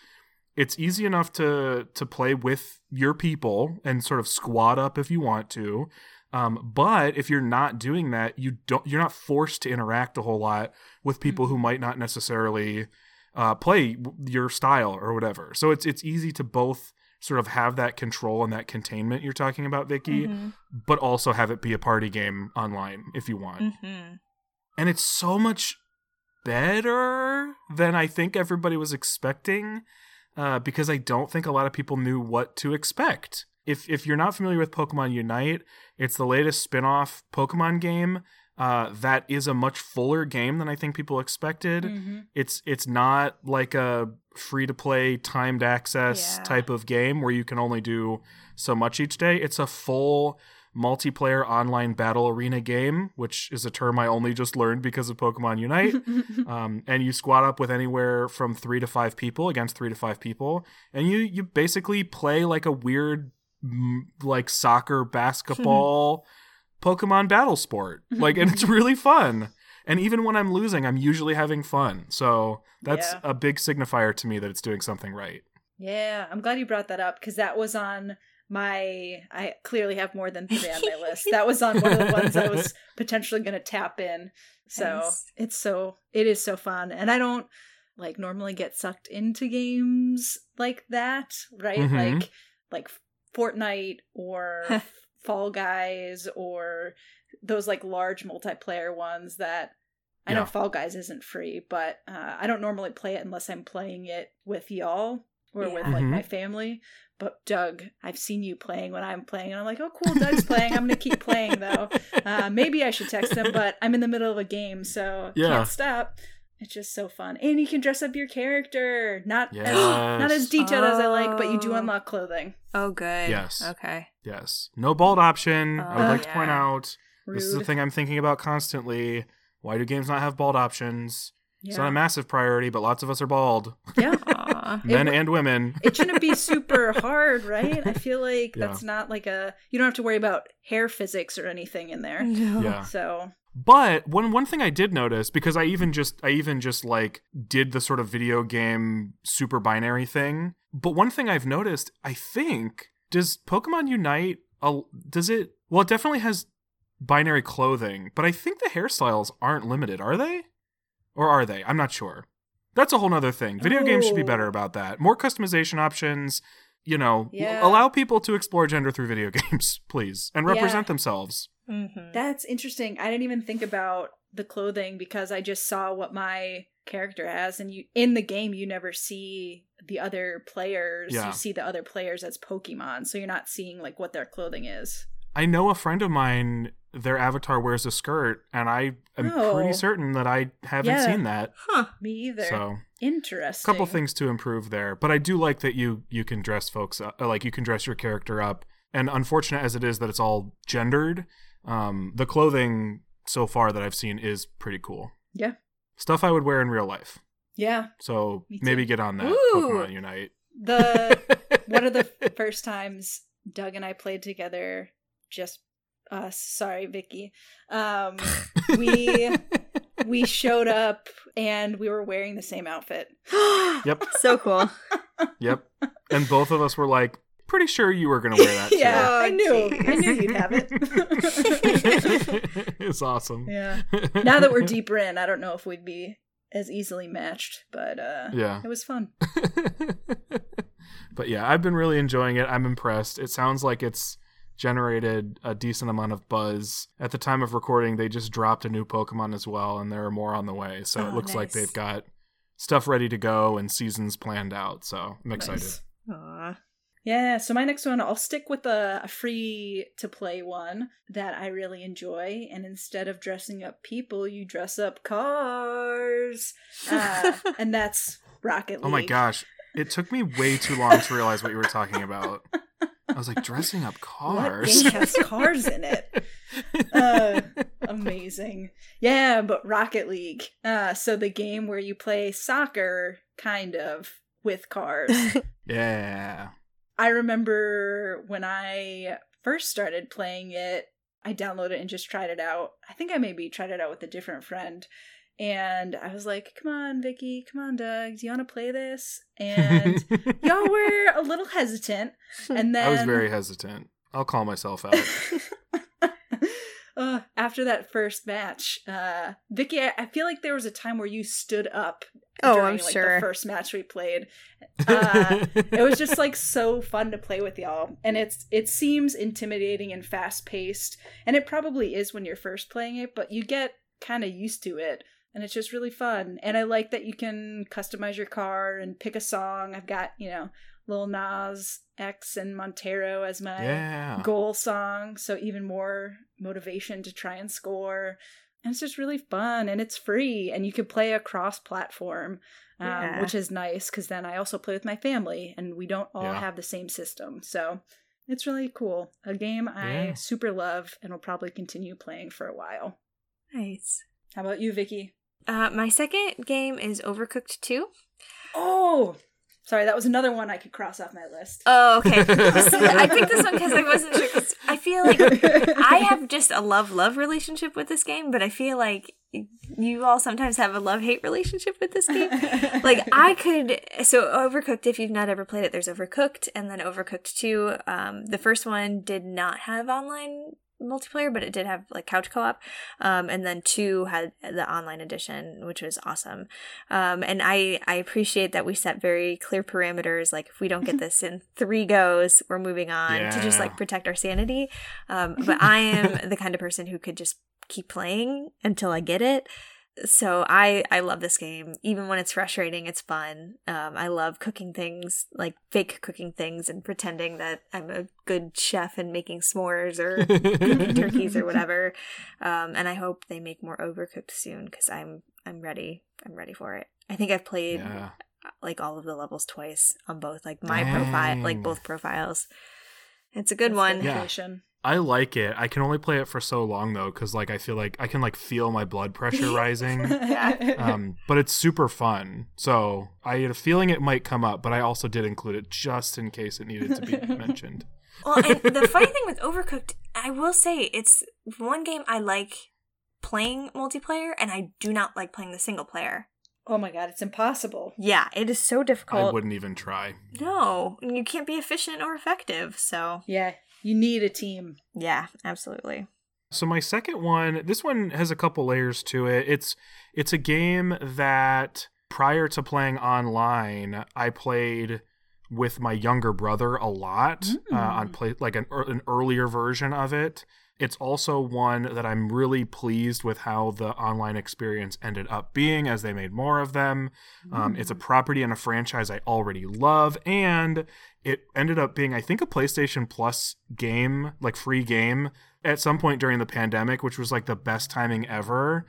it's easy enough to, to play with your people and sort of squad up if you want to. Um, but if you're not doing that, you don't, you're not forced to interact a whole lot with people mm-hmm. who might not necessarily... Uh, play your style or whatever. So it's it's easy to both sort of have that control and that containment you're talking about, Vicky, mm-hmm. but also have it be a party game online if you want. Mm-hmm. And it's so much better than I think everybody was expecting uh, because I don't think a lot of people knew what to expect. If if you're not familiar with Pokemon Unite, it's the latest spin-off Pokemon game. Uh, that is a much fuller game than I think people expected. Mm-hmm. It's it's not like a free-to-play, timed access yeah. type of game where you can only do so much each day. It's a full multiplayer online battle arena game, which is a term I only just learned because of Pokemon Unite. um, and you squad up with anywhere from three to five people against three to five people. And you, you basically play like a weird like soccer, basketball... Pokemon battle sport. Like, and it's really fun. And even when I'm losing, I'm usually having fun. So that's yeah. a big signifier to me that it's doing something right. Yeah, I'm glad you brought that up because that was on my, I clearly have more than three on my list. That was on one of the ones I was potentially going to tap in. So yes. it's so, it is so fun. And I don't like normally get sucked into games like that, right? Mm-hmm. Like, like Fortnite or... Fall Guys or those like large multiplayer ones that I yeah. know Fall Guys isn't free, but uh, I don't normally play it unless I'm playing it with y'all or yeah. with like mm-hmm. my family. But Doug, I've seen you playing when I'm playing and I'm like, oh cool, Doug's playing. I'm going to keep playing though. Uh, maybe I should text him, but I'm in the middle of a game, so yeah. can't stop. It's just so fun. And you can dress up your character. Not yes. as, not as detailed oh. as I like, but you do unlock clothing. Oh, good. Yes. Okay. Yes. No bald option. Oh, I would like yeah. to point out, Rude. This is the thing I'm thinking about constantly. Why do games not have bald options? Yeah. It's not a massive priority, but lots of us are bald. Yeah. Men it, and women. It shouldn't be super hard, right? I feel like yeah. that's not like a, you don't have to worry about hair physics or anything in there. No. Yeah. So... But one one thing I did notice, because I even just I even just like did the sort of video game super binary thing. But one thing I've noticed, I think, does Pokemon Unite a, does it? Well, it definitely has binary clothing, but I think the hairstyles aren't limited, are they? Or are they? I'm not sure. That's a whole nother thing. Video oh. games should be better about that. More customization options. You know, yeah. allow people to explore gender through video games, please, and represent yeah. themselves. Mm-hmm. That's interesting. I didn't even think about the clothing because I just saw what my character has, and you in the game you never see the other players. Yeah. You see the other players as Pokemon, so you're not seeing like what their clothing is. I know a friend of mine, their avatar wears a skirt, and I am oh. pretty certain that I haven't yeah. seen that. Huh. Me either. So interesting. A couple things to improve there, but I do like that you you can dress folks up, like you can dress your character up. And unfortunate as it is that it's all gendered, um, the clothing so far that I've seen is pretty cool. Yeah. Stuff I would wear in real life. Yeah. So maybe get on that. Ooh. Pokemon Unite. The one of the first times Doug and I played together, just us. Sorry, Vicky. Um, we we showed up and we were wearing the same outfit. Yep. So cool. Yep. And both of us were like, pretty sure you were going to wear that. Yeah, too. I knew. I knew you'd have it. It's awesome. Yeah. Now that we're deeper in, I don't know if we'd be as easily matched, but uh, yeah. it was fun. But yeah, I've been really enjoying it. I'm impressed. It sounds like it's generated a decent amount of buzz. At the time of recording, they just dropped a new Pokemon as well, and there are more on the way. So oh, it looks nice. Like they've got stuff ready to go and seasons planned out. So I'm excited. Nice. Aww. Yeah, so my next one, I'll stick with a, a free-to-play one that I really enjoy. And instead of dressing up people, you dress up cars. Uh, and that's Rocket League. Oh my gosh. It took me way too long to realize what you were talking about. I was like, dressing up cars? What game has cars in it? Uh, amazing. Yeah, but Rocket League. Uh, so the game where you play soccer, kind of, with cars. Yeah. I remember when I first started playing it, I downloaded it and just tried it out. I think I maybe tried it out with a different friend. And I was like, come on, Vicky, come on, Doug, do you want to play this? And y'all were a little hesitant. And then I was very hesitant. I'll call myself out. uh, after that first match, uh, Vicky, I, I feel like there was a time where you stood up. Oh, during, I'm like, sure. The first match we played, uh, it was just like so fun to play with y'all, and it's it seems intimidating and fast paced, and it probably is when you're first playing it, but you get kind of used to it, and it's just really fun. And I like that you can customize your car and pick a song. I've got you know Lil Nas X and Montero as my yeah. goal song, so even more motivation to try and score. And it's just really fun, and it's free, and you can play across platform, um, yeah. which is nice, because then I also play with my family, and we don't all yeah. have the same system. So it's really cool. A game I yeah. super love and will probably continue playing for a while. Nice. How about you, Vicky? Uh, my second game is Overcooked two. Oh! Sorry, that was another one I could cross off my list. Oh, okay. So I picked this one because I wasn't sure. Cause I feel like I have just a love-love relationship with this game, but I feel like you all sometimes have a love-hate relationship with this game. Like, I could... So, Overcooked, if you've not ever played it, there's Overcooked, and then Overcooked two. Um, the first one did not have online multiplayer, but it did have like couch co-op, um and then two had the online edition, which was awesome. um and I I appreciate that we set very clear parameters, like if we don't get this in three goes, we're moving on yeah. to just like protect our sanity. um but I am the kind of person who could just keep playing until I get it. So I, I love this game. Even when it's frustrating, it's fun. Um, I love cooking things, like fake cooking things and pretending that I'm a good chef and making s'mores or turkeys or whatever. Um, and I hope they make more Overcooked soon because I'm I'm ready. I'm ready for it. I think I've played yeah. like all of the levels twice on both, like my Dang. profile, like both profiles. It's a good That's one. Yeah. I like it. I can only play it for so long though, because like I feel like I can like feel my blood pressure rising. yeah. Um, but it's super fun. So I had a feeling it might come up, but I also did include it just in case it needed to be mentioned. Well, and the funny thing with Overcooked, I will say it's one game I like playing multiplayer, and I do not like playing the single player. Oh my god, it's impossible. Yeah, it is so difficult. I wouldn't even try. No, you can't be efficient or effective. So yeah. You need a team. Yeah, absolutely. So my second one, this one has a couple layers to it. It's it's a game that prior to playing online, I played with my younger brother a lot mm. uh, on play like an an earlier version of it. It's also one that I'm really pleased with how the online experience ended up being as they made more of them. Mm. Um, it's a property and a franchise I already love. And it ended up being, I think, a PlayStation Plus game, like free game at some point during the pandemic, which was like the best timing ever.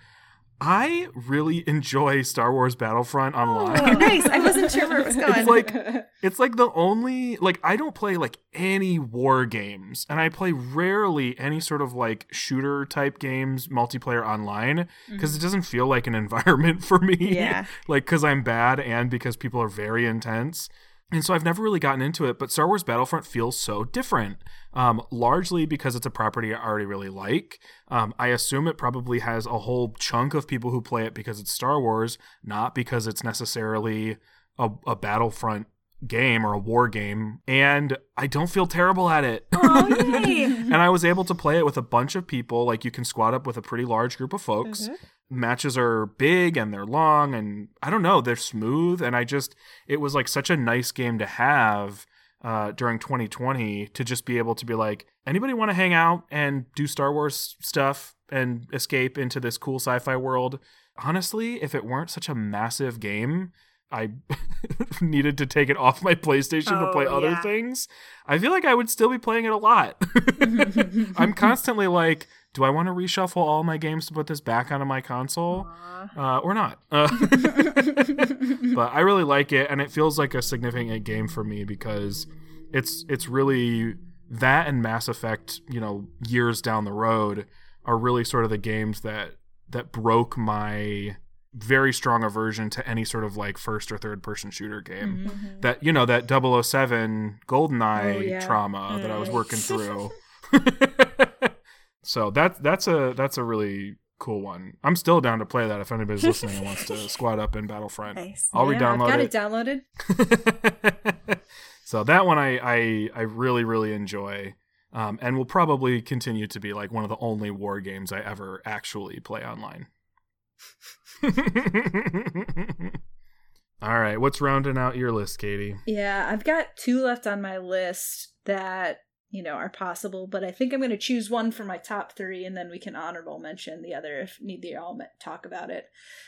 I really enjoy Star Wars Battlefront online. Oh, nice. I wasn't sure where it was going. It's like, it's like the only, like, I don't play, like, any war games. And I play rarely any sort of, like, shooter-type games, multiplayer online, because mm-hmm. it doesn't feel like an environment for me. Yeah. Like, because I'm bad and because people are very intense. And so I've never really gotten into it, but Star Wars Battlefront feels so different, um, largely because it's a property I already really like. Um, I assume it probably has a whole chunk of people who play it because it's Star Wars, not because it's necessarily a, a Battlefront game or a war game. And I don't feel terrible at it. Oh, yay. And I was able to play it with a bunch of people. Like, you can squad up with a pretty large group of folks. Mm-hmm. Matches are big and they're long and I don't know, they're smooth. And I just, it was like such a nice game to have uh, during twenty twenty to just be able to be like, anybody want to hang out and do Star Wars stuff and escape into this cool sci-fi world? Honestly, if it weren't such a massive game, I needed to take it off my PlayStation oh, to play other yeah. things. I feel like I would still be playing it a lot. I'm constantly like, do I want to reshuffle all my games to put this back onto my console uh, or not? Uh, but I really like it, and it feels like a significant game for me because it's it's really that and Mass Effect, you know, years down the road are really sort of the games that that broke my very strong aversion to any sort of like first or third person shooter game. Mm-hmm. That, you know, that double oh seven GoldenEye oh, yeah. trauma mm. that I was working through. So that that's a that's a really cool one. I'm still down to play that if anybody's listening and wants to squad up in Battlefront. Nice. I'll yeah, re-download it. Got it downloaded. So that one I, I, I really, really enjoy um, and will probably continue to be like one of the only war games I ever actually play online. All right. What's rounding out your list, Katie? Yeah, I've got two left on my list that... you know, are possible, but I think I'm going to choose one for my top three, and then we can honorable mention the other if need to all talk about it.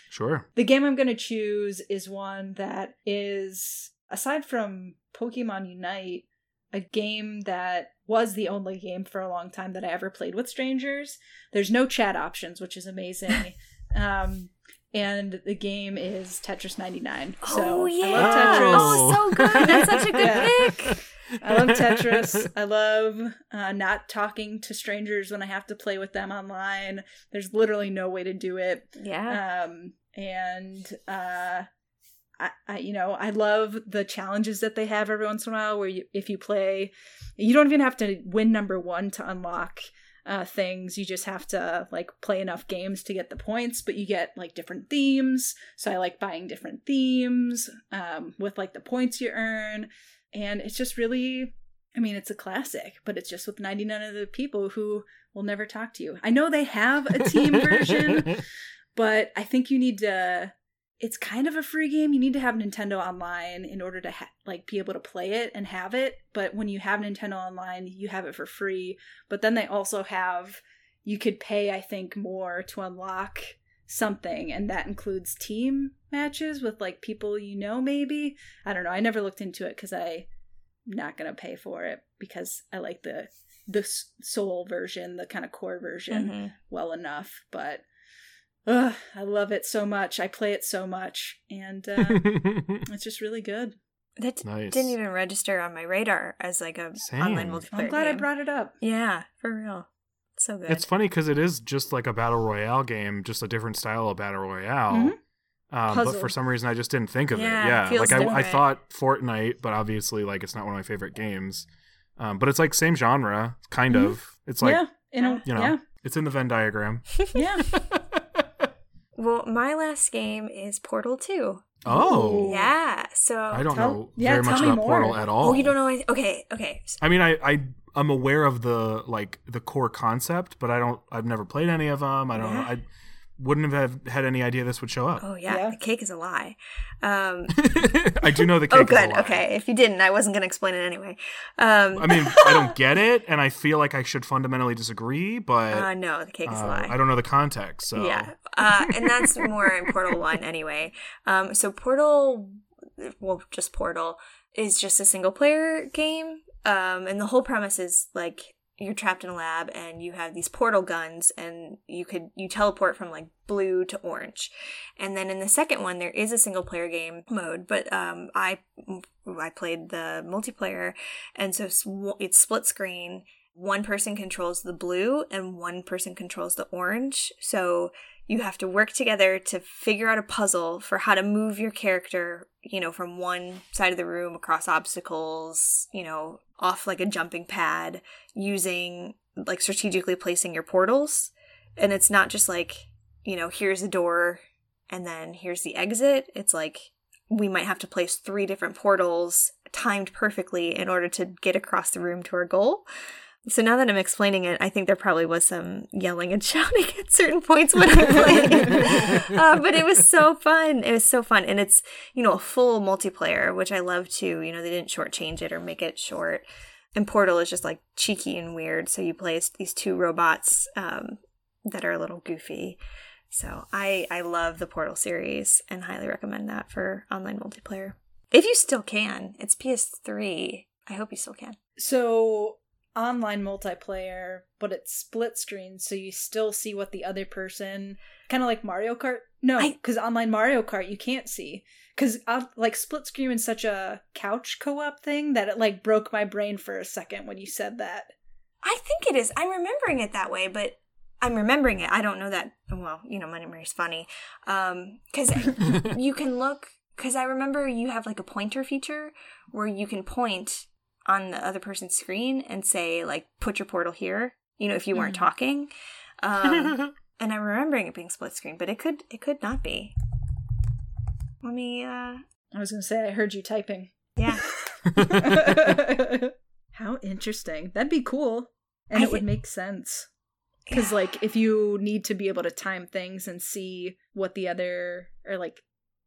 Sure. The game I'm going to choose is one that is, aside from Pokemon Unite, a game that was the only game for a long time that I ever played with strangers. There's no chat options, which is amazing. um And the game is Tetris ninety-nine. So oh, yeah. I love Tetris. Oh, so good. That's such a good yeah. pick. I love Tetris. I love uh, not talking to strangers when I have to play with them online. There's literally no way to do it. Yeah. Um, and, uh, I, I, you know, I love the challenges that they have every once in a while where you, if you play, you don't even have to win number one to unlock Uh, things. You just have to like play enough games to get the points, but you get like different themes. So I like buying different themes um, with like the points you earn. And it's just really, I mean, it's a classic, but it's just with ninety-nine of the people who will never talk to you. I know they have a team version, but I think you need to, it's kind of a free game. You need to have Nintendo Online in order to ha- like be able to play it and have it. But when you have Nintendo Online, you have it for free. But then they also have, you could pay, I think, more to unlock something, and that includes team matches with, like, people you know, maybe. I don't know. I never looked into it because I'm not going to pay for it because I like the the soul version, the kind of core version mm-hmm. well enough. But ugh, I love it so much. I play it so much. And uh, it's just really good. That nice. Didn't even register on my radar as like a Same. Online multiplayer. I'm glad game. I brought it up. Yeah, for real. It's so good. It's funny because it is just like a battle royale game, just a different style of battle royale. Mm-hmm. Um, but for some reason, I just didn't think of yeah, it. Yeah, it feels like I, I thought Fortnite, but obviously, like it's not one of my favorite games. Um, but it's like same genre, kind mm-hmm. of. It's like yeah, in a, you know, yeah. it's in the Venn diagram. yeah. Well, my last game is Portal two. Oh. Yeah. So I don't tell, know very yeah, much about more. Portal at all. Oh, you don't know anything? Okay, okay. I mean, I, I I'm aware of the like the core concept, but I don't I've never played any of them. I don't yeah. know. I wouldn't have had any idea this would show up. Oh yeah, yeah. The cake is a lie. Um, I do know the cake. Oh, good. Is a lie. Okay, if you didn't, I wasn't going to explain it anyway. Um, I mean, I don't get it, and I feel like I should fundamentally disagree. But uh, no, the cake uh, is a lie. I don't know the context. So yeah, uh, and that's more in Portal One anyway. Um, so Portal, well, just Portal is just a single player game, um, and the whole premise is like. You're trapped in a lab and you have these portal guns and you could you teleport from like blue to orange. And then in the second one there is a single player game mode, but um I I played the multiplayer, and so it's, it's split screen. One person controls the blue and one person controls the orange. So you have to work together to figure out a puzzle for how to move your character, you know, from one side of the room across obstacles, you know, off like a jumping pad, using like strategically placing your portals. And it's not just like, you know, here's the door and then here's the exit. It's like we might have to place three different portals timed perfectly in order to get across the room to our goal. So now that I'm explaining it, I think there probably was some yelling and shouting at certain points when I played. uh, but it was so fun. It was so fun. And it's, you know, a full multiplayer, which I love too. You know, they didn't shortchange it or make it short. And Portal is just like cheeky and weird. So you play as these two robots um, that are a little goofy. So I, I love the Portal series and highly recommend that for online multiplayer. If you still can. It's P S three. I hope you still can. So... online multiplayer, but it's split screen, so you still see what the other person, kind of like Mario Kart. No, because I... online Mario Kart you can't see, because like split screen is such a couch co-op thing that it like broke my brain for a second when you said that. I think it is. I'm remembering it that way, but I'm remembering it. I don't know that. Well, you know, my memory's funny, um, because you can look. Because I remember you have like a pointer feature where you can point on the other person's screen and say, like, put your portal here, you know, if you weren't mm. talking. Um, and I'm remembering it being split screen, but it could it could not be. Let me, uh... I was going to say, I heard you typing. Yeah. How interesting. That'd be cool. And I it th- would make sense. Because, yeah. like, if you need to be able to time things and see what the other, or, like,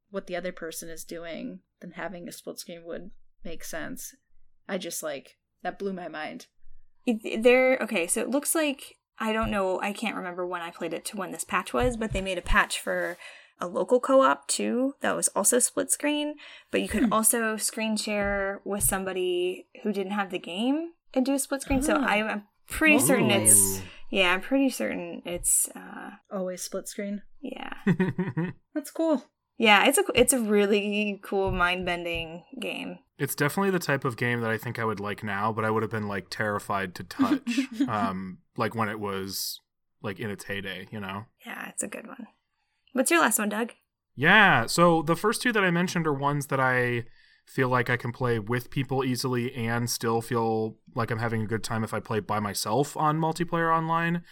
what the other person is doing, then having a split screen would make sense. I just, like, that blew my mind. There, okay, so it looks like, I don't know, I can't remember when I played it to when this patch was, but they made a patch for a local co-op, too, that was also split screen, but you could hmm. also screen share with somebody who didn't have the game and do a split screen, oh. so I'm pretty Whoa. certain it's, yeah, I'm pretty certain it's... Uh, always split screen? Yeah. That's cool. Yeah, it's a it's a really cool, mind-bending game. It's definitely the type of game that I think I would like now, but I would have been, like, terrified to touch, um, like, when it was, like, in its heyday, you know? Yeah, it's a good one. What's your last one, Doug? Yeah, so the first two that I mentioned are ones that I feel like I can play with people easily and still feel like I'm having a good time if I play by myself on multiplayer online.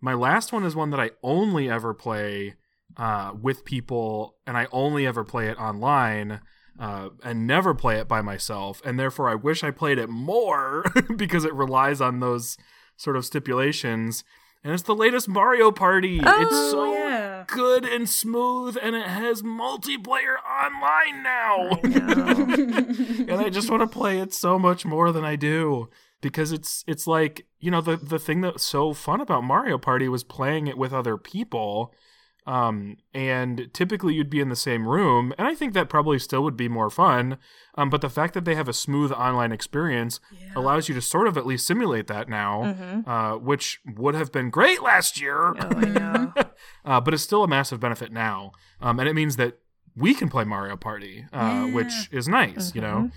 My last one is one that I only ever play uh with people, and I only ever play it online uh and never play it by myself, and therefore I wish I played it more because it relies on those sort of stipulations, and it's the latest Mario Party. Oh, it's so yeah. good and smooth, and it has multiplayer online now. I and I just want to play it so much more than I do. Because it's it's like, you know, the the thing that's so fun about Mario Party was playing it with other people. Um, and typically you'd be in the same room, and I think that probably still would be more fun. Um, but the fact that they have a smooth online experience yeah. allows you to sort of at least simulate that now, mm-hmm. uh, which would have been great last year. Oh, I know. uh, but it's still a massive benefit now. Um, and it means that we can play Mario Party, uh, yeah. which is nice, mm-hmm. you know?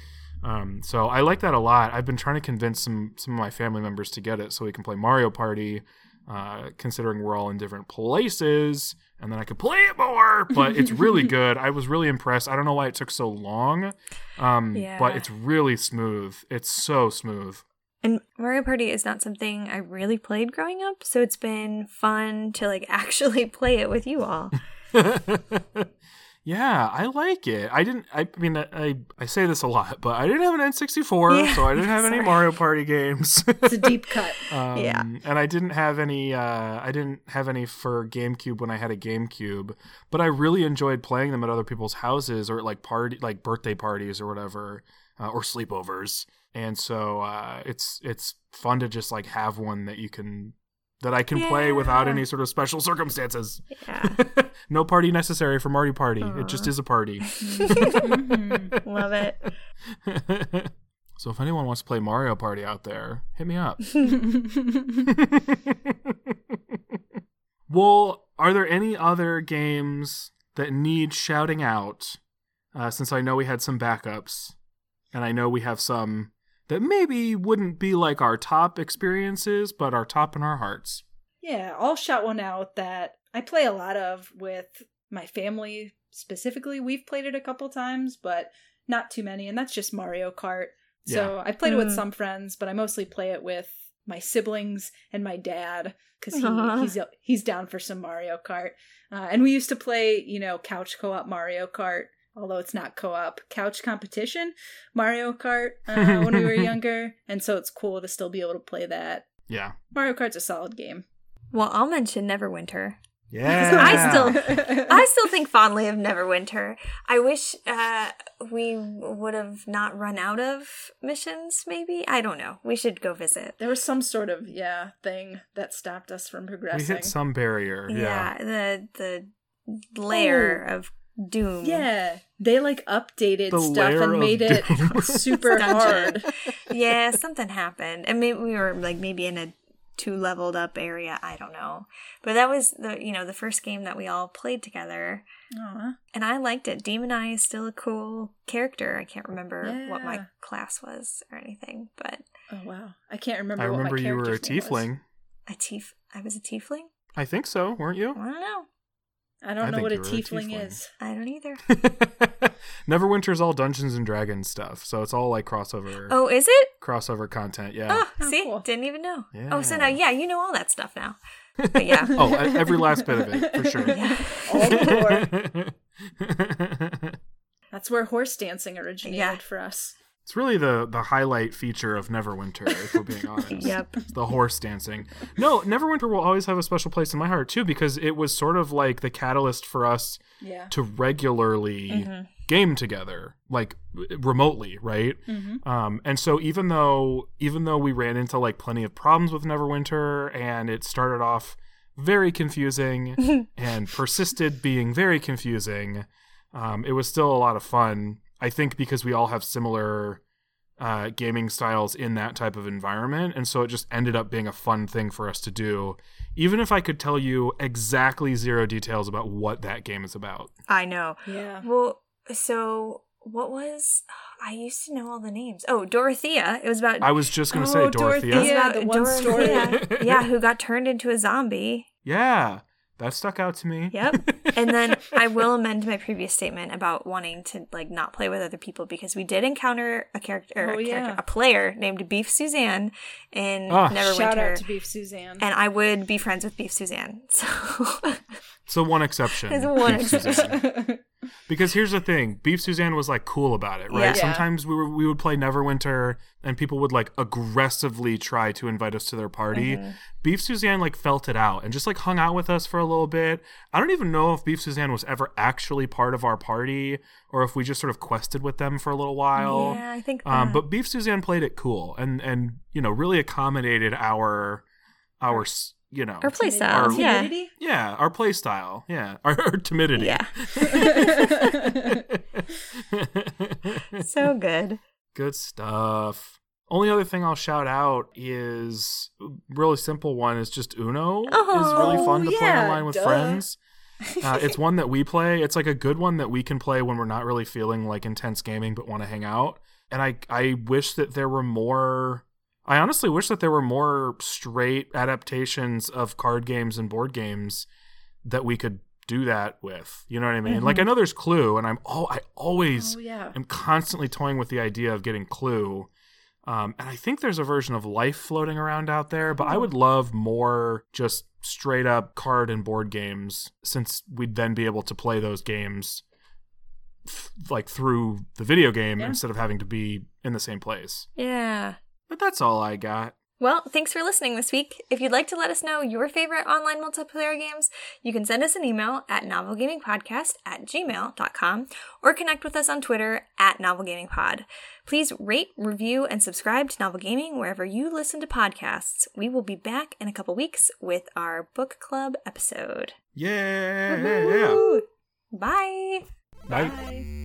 Um, so I like that a lot. I've been trying to convince some, some of my family members to get it so we can play Mario Party, uh, considering we're all in different places. And then I could play it more, but it's really good. I was really impressed. I don't know why it took so long, um, yeah. but it's really smooth. It's so smooth. And Mario Party is not something I really played growing up, so it's been fun to like actually play it with you all. Yeah, I like it. I didn't. I mean, I I say this a lot, but I didn't have an N sixty-four, yeah, so I didn't have sorry. any Mario Party games. It's a deep cut. um, yeah, and I didn't have any. Uh, I didn't have any for GameCube when I had a GameCube, but I really enjoyed playing them at other people's houses or at like party, like birthday parties or whatever, uh, or sleepovers. And so uh, it's it's fun to just like have one that you can. That I can yeah. play without any sort of special circumstances. Yeah. No party necessary for Marty Party. Aww. It just is a party. Love it. So if anyone wants to play Mario Party out there, hit me up. Well, are there any other games that need shouting out? Uh, since I know we had some backups, and I know we have some... that maybe wouldn't be like our top experiences, but our top in our hearts. Yeah, I'll shout one out that I play a lot of with my family specifically. We've played it a couple times, but not too many, and that's just Mario Kart. Yeah. So I played mm. it with some friends, but I mostly play it with my siblings and my dad, because he, he's he's down for some Mario Kart. Uh, and we used to play, you know, couch co-op Mario Kart. Although it's not co-op, couch competition, Mario Kart uh, when we were younger. And so it's cool to still be able to play that. Yeah. Mario Kart's a solid game. Well, I'll mention Neverwinter. Yeah. I still I still think fondly of Neverwinter. I wish uh, we would have not run out of missions, maybe. I don't know. We should go visit. There was some sort of, yeah, thing that stopped us from progressing. We hit some barrier. Yeah. yeah the, the layer Ooh. of... Doom. Yeah. They like updated the stuff and made it super hard. Yeah, something happened. And maybe we were like maybe in a two leveled up area. I don't know. But that was the you know, the first game that we all played together. Aww. And I liked it. Demon Eye is still a cool character. I can't remember yeah. what my class was or anything, but oh wow. I can't remember. I what remember my you were a tiefling. A tief I was a tiefling? I think so, weren't you? I don't know. I don't I know what a tiefling, a tiefling is. I don't either. Neverwinter's all Dungeons and Dragons stuff, so it's all like crossover. Oh, is it? Crossover content, yeah. Oh, oh see? Cool. Didn't even know. Yeah. Oh, so now, yeah, you know all that stuff now. But yeah. Oh, every last bit of it, for sure. Yeah. All the That's where horse dancing originated yeah. for us. It's really the, the highlight feature of Neverwinter, if we're being honest. Yep. The horse dancing. No, Neverwinter will always have a special place in my heart, too, because it was sort of like the catalyst for us yeah. to regularly mm-hmm. game together, like remotely, right? Mm-hmm. Um, and so even though even though we ran into like plenty of problems with Neverwinter, and it started off very confusing and persisted being very confusing, um, it was still a lot of fun. I think because we all have similar uh, gaming styles in that type of environment. And so it just ended up being a fun thing for us to do, even if I could tell you exactly zero details about what that game is about. I know. Yeah. Well, so what was... I used to know all the names. Oh, Dorothea. It was about... I was just going to oh, say Dorothea. Dorothea. Yeah, the one Dorothea. Story. Yeah, who got turned into a zombie. Yeah. That stuck out to me. Yep. And then I will amend my previous statement about wanting to like not play with other people, because we did encounter a character, oh, a, character yeah. a player named Beef Suzanne in oh, Neverwinter. Shout out to Beef Suzanne. And I would be friends with Beef Suzanne. So So one exception. There's one Beef exception. Because here's the thing, Beef Suzanne was like cool about it, right? Yeah. Sometimes we were we would play Neverwinter and people would like aggressively try to invite us to their party. Mm-hmm. Beef Suzanne like felt it out and just like hung out with us for a little bit. I don't even know if Beef Suzanne was ever actually part of our party or if we just sort of quested with them for a little while. Yeah, I think that. Um, but Beef Suzanne played it cool and and you know really accommodated our our you know, our play style. Our, yeah. yeah, our play style. Yeah, our, our timidity. Yeah. So good. Good stuff. Only other thing I'll shout out is really simple one is just Uno. Oh, is really fun to yeah, play online with duh. friends. Uh, it's one that we play. It's like a good one that we can play when we're not really feeling like intense gaming but want to hang out. And I, I wish that there were more... I honestly wish that there were more straight adaptations of card games and board games that we could do that with. You know what I mean? Mm-hmm. Like, I know there's Clue, and I'm all, I always oh, yeah. am constantly toying with the idea of getting Clue. Um, and I think there's a version of Life floating around out there, but I would love more just straight up card and board games, since we'd then be able to play those games f- like through the video game yeah. instead of having to be in the same place. Yeah. But that's all I got. Well, thanks for listening this week. If you'd like to let us know your favorite online multiplayer games, you can send us an email at novelgamingpodcast at gmail dot com or connect with us on Twitter at novelgamingpod. Please rate, review, and subscribe to Novel Gaming wherever you listen to podcasts. We will be back in a couple weeks with our book club episode. Yeah! Bye! Bye! Bye.